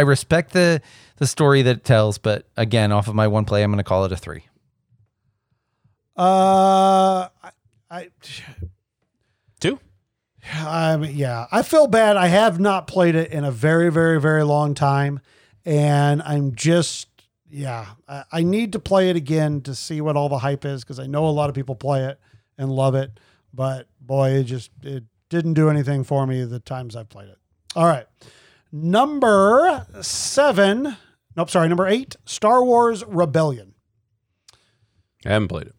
respect the story that it tells. But again, off of my one play, I'm going to call it a 3. I 2. Yeah, I feel bad. I have not played it in a very, very, very long time, and I'm just. Yeah, I need to play it again to see what all the hype is, because I know a lot of people play it and love it, but boy, it didn't do anything for me the times I played it. All right, number 8, Star Wars Rebellion. I haven't played it.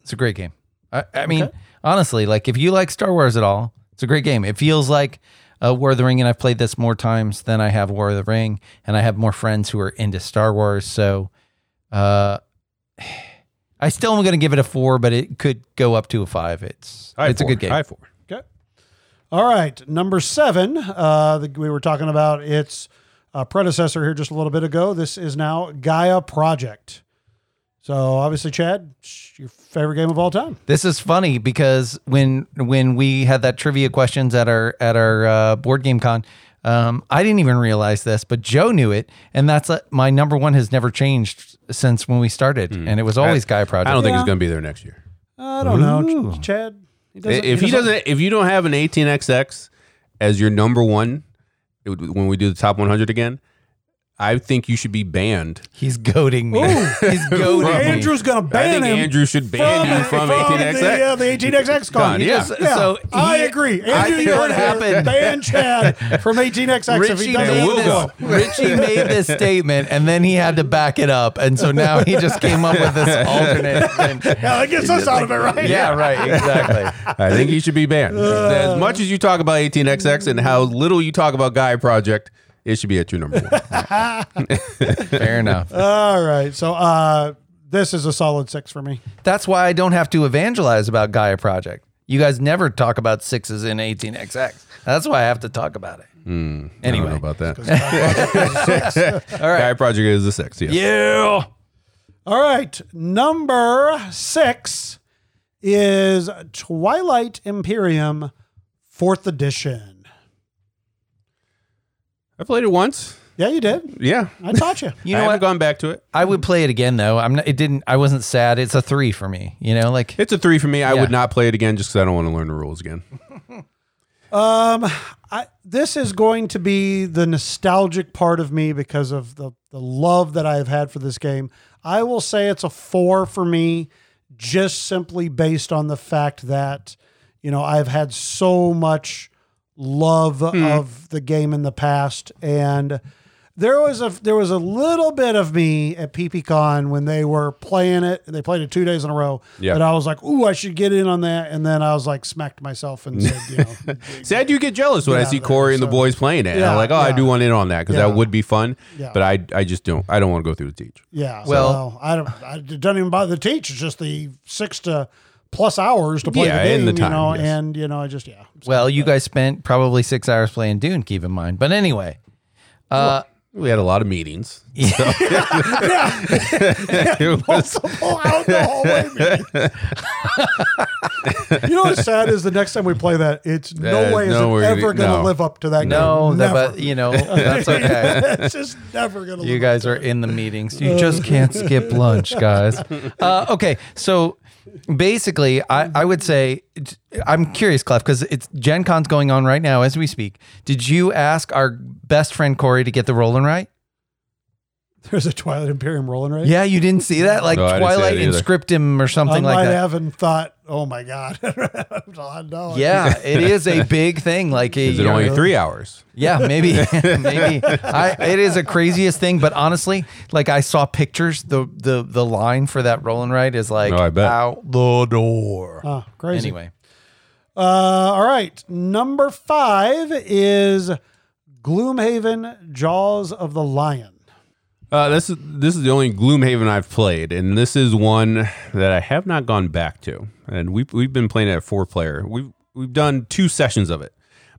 It's a great game. I mean, honestly, like if you like Star Wars at all, it's a great game. It feels like War of the Ring, and I've played this more times than I have War of the Ring, and I have more friends who are into Star Wars, so I still am going to give it a 4, but it could go up to a 5. It's a good game. High 4. Okay. All right, number 7, we were talking about its predecessor here just a little bit ago. This is now Gaia Project. So obviously, Chad, your favorite game of all time. This is funny because when we had that trivia questions at our board game con, I didn't even realize this, but Joe knew it, and that's my number 1 has never changed since when we started, and it was always Gaia Project. I don't think it's going to be there next year. I don't know, Chad. If you don't have an 18XX as your number 1, when we do the top 100 again. I think you should be banned. He's goading me. He's goading me. Andrew's going to ban him. I think Andrew should ban you from 18XX. The 18XX con. Yes. Yeah. So I agree. Andrew, you heard it. Ban Chad from 18XX. Richie made this statement, and then he had to back it up, and so now he just came up with this alternate thing. Yeah, that gets us out of it, right? Yeah, right. Exactly. I think he should be banned. As much as you talk about 18XX and how little you talk about Gaia Project, it should be at your number 1. Fair enough. All right. So this is a solid 6 for me. That's why I don't have to evangelize about Gaia Project. You guys never talk about sixes in 18XX. That's why I have to talk about it. Anyway. I don't know about that. All right. Guy Project is a six. Yes. Yeah. All right. Number 6 is Twilight Imperium 4th Edition. I played it once. Yeah, you did. Yeah. I taught you. You know, I haven't gone back to it. I would play it again though. I wasn't sad. It's a 3 for me. You know, like it's a 3 for me. I would not play it again just because I don't want to learn the rules again. This is going to be the nostalgic part of me because of the love that I've had for this game. I will say it's a 4 for me, just simply based on the fact that, you know, I've had so much love of the game in the past, and there was a little bit of me at PPCon when they were playing it. They played it 2 days in a row. Yeah. And I was like, ooh, I should get in on that. And then I was like, smacked myself and said, you know. See, I do get jealous when I see Corey and the boys playing it. Yeah, and I'm like, I do want in on that because that would be fun. Yeah. But I just don't want to go through the teach. Yeah. Well, so it doesn't even bother the teach. It's just the 6 plus hours to play the game, and the time, you know, and, you know, I just, Well, you guys spent probably 6 hours playing Dune, keep in mind. But anyway. We had a lot of meetings. So. Multiple alcohol meetings. You know what's sad is the next time we play that, it's ever going to live up to that game. No, but you know, that's okay. It's just never going to live up to it. You guys are in the meetings. You just can't skip lunch, guys. Okay, so basically, I would say, I'm curious, Clef, because it's Gen Con's going on right now as we speak. Did you ask our best friend Corey to get the rolling right? There's a Twilight Imperium rolling right? Yeah, you didn't see that? Like no, Twilight and Scriptum or something like that. I might have and thought, oh my God. No, yeah, it is a big thing. Like, is it only 3 hours? Yeah, maybe. It is the craziest thing, but honestly, like I saw pictures, the line for that rolling right is like out the door. Oh, crazy. Anyway. All right. Number 5 is Gloomhaven Jaws of the Lion. This is the only Gloomhaven I've played, and this is one that I have not gone back to. And we've been playing it at 4-player. We've done 2 sessions of it,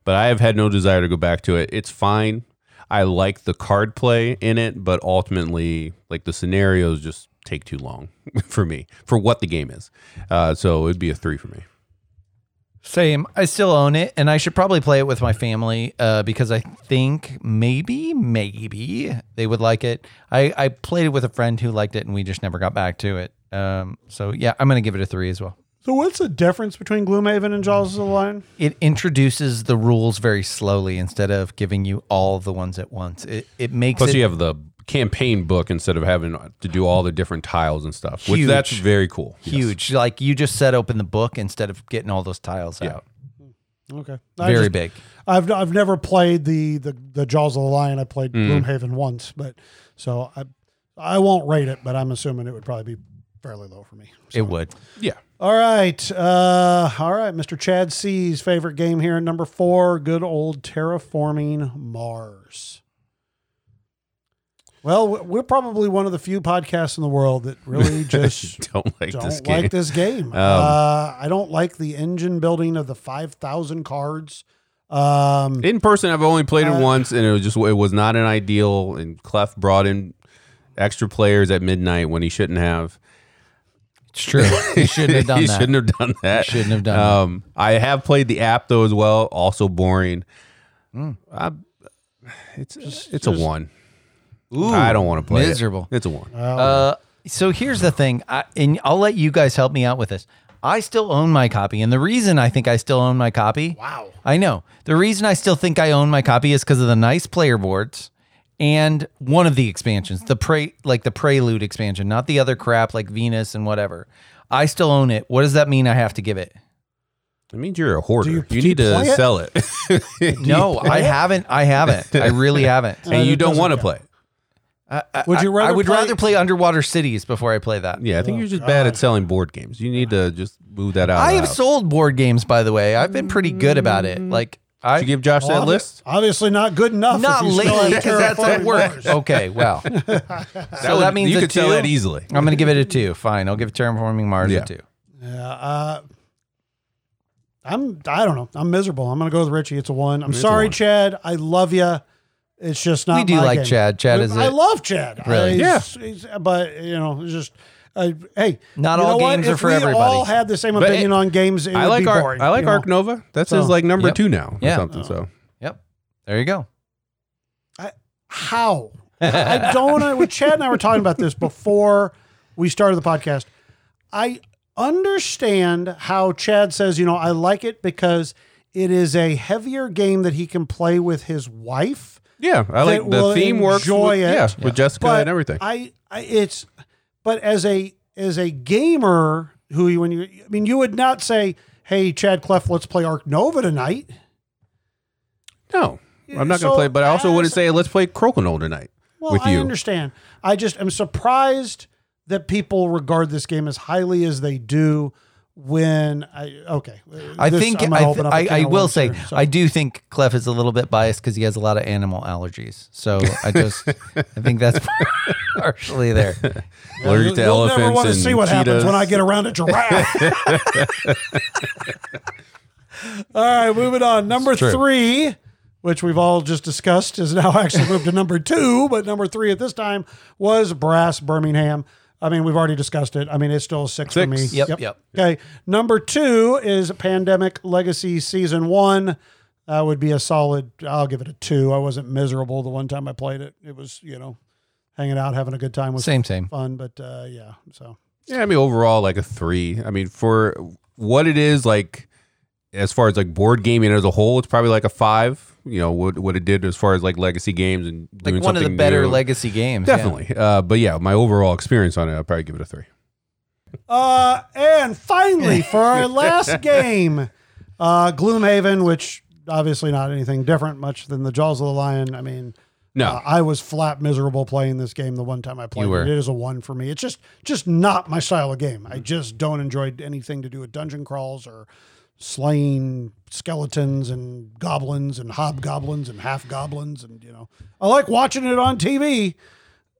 but I have had no desire to go back to it. It's fine. I like the card play in it, but ultimately, like the scenarios just take too long for me for what the game is. So it'd be a 3 for me. Same. I still own it, and I should probably play it with my family because I think maybe they would like it. I played it with a friend who liked it, and we just never got back to it. So, yeah, I'm going to give it a 3 as well. So what's the difference between Gloomhaven and Jaws of the Lion? It introduces the rules very slowly instead of giving you all the ones at once. It makes Plus, you have the campaign book instead of having to do all the different tiles and stuff, which that's very cool. Huge. Yes. Like you just set open the book instead of getting all those tiles out. Okay. Very big. I've never played the Jaws of the Lion. I played Gloomhaven once, but so I won't rate it, but I'm assuming it would probably be fairly low for me. So. It would. Yeah. All right. Mr. Chad C's favorite game here, number 4, good old Terraforming Mars. Well, we're probably one of the few podcasts in the world that really just don't like this game. I don't like the engine building of the 5,000 cards. In person, I've only played it once, and it was not an ideal. And Clef brought in extra players at midnight when he shouldn't have. It's true. He shouldn't have done that. I have played the app though as well. Also boring. It's just a 1. Ooh, I don't want to play miserable. It's a 1. So here's the thing, and I'll let you guys help me out with this. I still own my copy, and the reason I think I still own my copy... Wow. I know. The reason I still think I own my copy is because of the nice player boards and one of the expansions, the Prelude expansion, not the other crap like Venus and whatever. I still own it. What does that mean I have to give it? It means you're a hoarder. You need to sell it. No, I haven't. I really haven't. And you don't want to play it. I would rather play Underwater Cities before I play that. Yeah, I think you're just bad at selling board games. You need to just move that out. I have sold board games, by the way. I've been pretty good about it. Like, did you give Josh that list? Obviously not good enough. Not lately, because that's at work. Okay, wow. So that means you could sell that easily. I'm going to give it a 2. Fine, I'll give Terraforming Mars a 2. Yeah. I don't know. I'm miserable. I'm going to go with Richie. It's a one. I'm sorry, Chad. I love you. It's just not. We do like Chad. Chad is. I love Chad. Really? Yeah. But you know, it's just. Hey, not all games are for everybody. We all had the same opinion on games. I like Ark. I like Ark Nova. That's his like number two now. Yeah. Something. So. Yep. There you go. How? I don't know. Chad and I were talking about this before we started the podcast. I understand how Chad says, you know, I like it because it is a heavier game that he can play with his wife. Yeah, I like the theme works. With Jessica and everything. But as a gamer who you would not say, "Hey, Chad Clef, let's play Ark Nova tonight." No, I'm not going to play. But I also wouldn't say, "Let's play Crokinole tonight." Well, with you. I understand. I just am surprised that people regard this game as highly as they do. I do think Clef is a little bit biased because he has a lot of animal allergies. So I think that's partially there. Allergic to elephants. Never want to see what happens when I get around a giraffe. All right, moving on. Number three, which we've all just discussed, is now actually moved to number two, but number three at this time was Brass Birmingham. I mean, we've already discussed it. I mean, it's still a six for me. Yep. Okay. Number two is Pandemic Legacy Season 1. That would be a solid, I'll give it a 2. I wasn't miserable the one time I played it. It was, you know, hanging out, having a good time. Same. Fun, but so. Yeah, I mean, overall, like a 3. I mean, for what it is, like, as far as like board gaming as a whole, it's probably like a 5. You know what it did as far as like legacy games and like doing one of the better new legacy games, definitely. Yeah. But yeah, my overall experience on it, I'll probably give it a 3. And finally, for our last game, Gloomhaven, which obviously not anything different much than the Jaws of the Lion. I mean, no, I was flat miserable playing this game the one time I played it. It is a 1 for me. It's just not my style of game. I just don't enjoy anything to do with dungeon crawls or slaying skeletons and goblins and hobgoblins and half goblins, and you know, I like watching it on TV,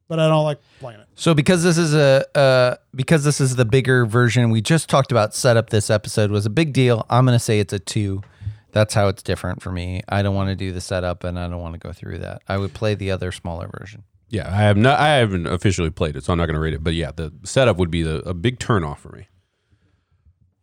but I don't like playing it. So because this is the bigger version we just talked about, setup this episode was a big deal. I'm gonna say it's a 2. That's how it's different for me. I don't want to do the setup and I don't want to go through that. I would play the other smaller version. Yeah, I haven't officially played it, so I'm not gonna rate it. But yeah, the setup would be a big turnoff for me.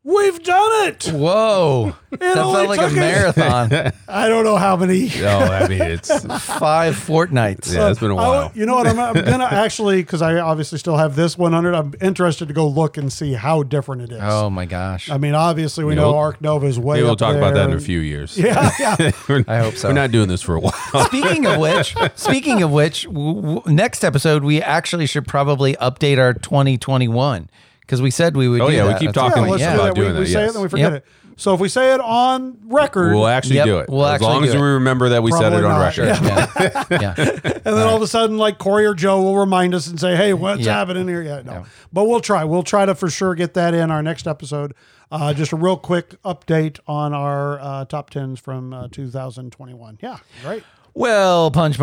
We've done it! Whoa. That felt like a marathon. I don't know how many. No, I mean, it's 5 fortnights. Yeah, it's been a while. You know what? I'm going to actually, because I obviously still have this 100, I'm interested to go look and see how different it is. Oh, my gosh. I mean, obviously, we know Ark Nova is way up there. We'll talk about that in a few years. Yeah. I hope so. We're not doing this for a while. Speaking of which, next episode, we actually should probably update our 2021. Because we said we would do that. Oh, yeah, we keep talking about doing that. We say it, then we forget it. So if we say it on record... We'll actually do it. As long as we remember that we said it on record. Yeah. And then all of a sudden, like, Corey or Joe will remind us and say, hey, what's happening here? Yeah, no. But we'll try. We'll try to for sure get that in our next episode. Just a real quick update on our top 10s from 2021. Yeah, great. Well, Punch,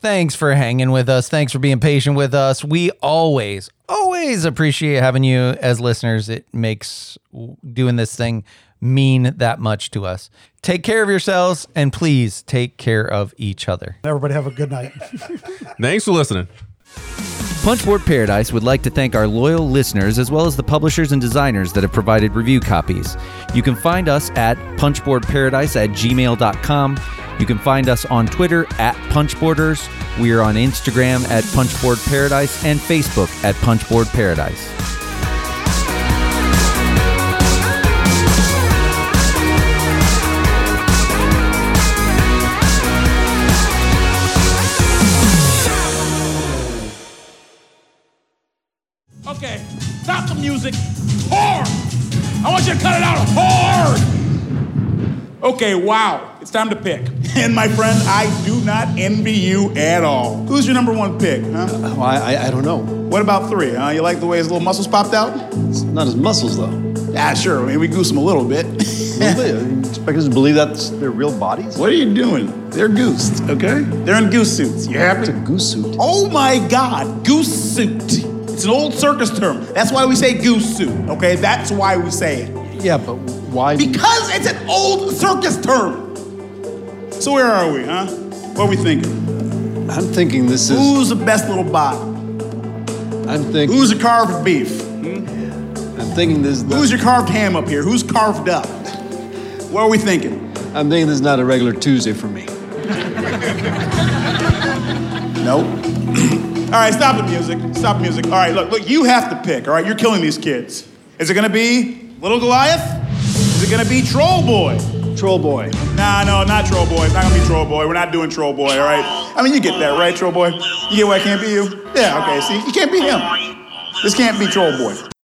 thanks for hanging with us. Thanks for being patient with us. We always appreciate having you as listeners. It makes doing this thing mean that much to us. Take care of yourselves, and please take care of each other. Everybody have a good night. Thanks for listening. Punchboard Paradise would like to thank our loyal listeners as well as the publishers and designers that have provided review copies. You can find us at punchboardparadise@gmail.com. You can find us on Twitter @punchboarders. We are on Instagram @punchboardparadise and Facebook @punchboardparadise. Okay, stop the music. Hard! I want you to cut it out hard! Okay, wow, it's time to pick. And my friend, I do not envy you at all. Who's your number one pick, huh? I don't know. What about 3, huh? You like the way his little muscles popped out? It's not his muscles, though. Ah, sure, I mean, we goose them a little bit. You expect us to believe that's their real bodies? What are you doing? They're goosed, okay? They're in goose suits. You happy? What's a goose suit? Oh my God, goose suit. It's an old circus term. That's why we say goose suit, okay? That's why we say it. Yeah, but Why? Because it's an old circus term. So where are we, huh? What are we thinking? I'm thinking this is... Who's the best little bot? I'm thinking... Who's a carved beef? Hmm? I'm thinking this is... Who's your carved ham up here? Who's carved up? What are we thinking? I'm thinking this is not a regular Tuesday for me. Nope. All right, stop the music. Stop the music. All right, look, you have to pick, all right? You're killing these kids. Is it gonna be Little Goliath? Is it gonna be Troll Boy? Troll Boy. Nah, no, not Troll Boy. It's not gonna be Troll Boy. We're not doing Troll Boy, all right? I mean, you get that, right, Troll Boy? You get why I can't be you? Yeah, okay, see, you can't be him. This can't be Troll Boy.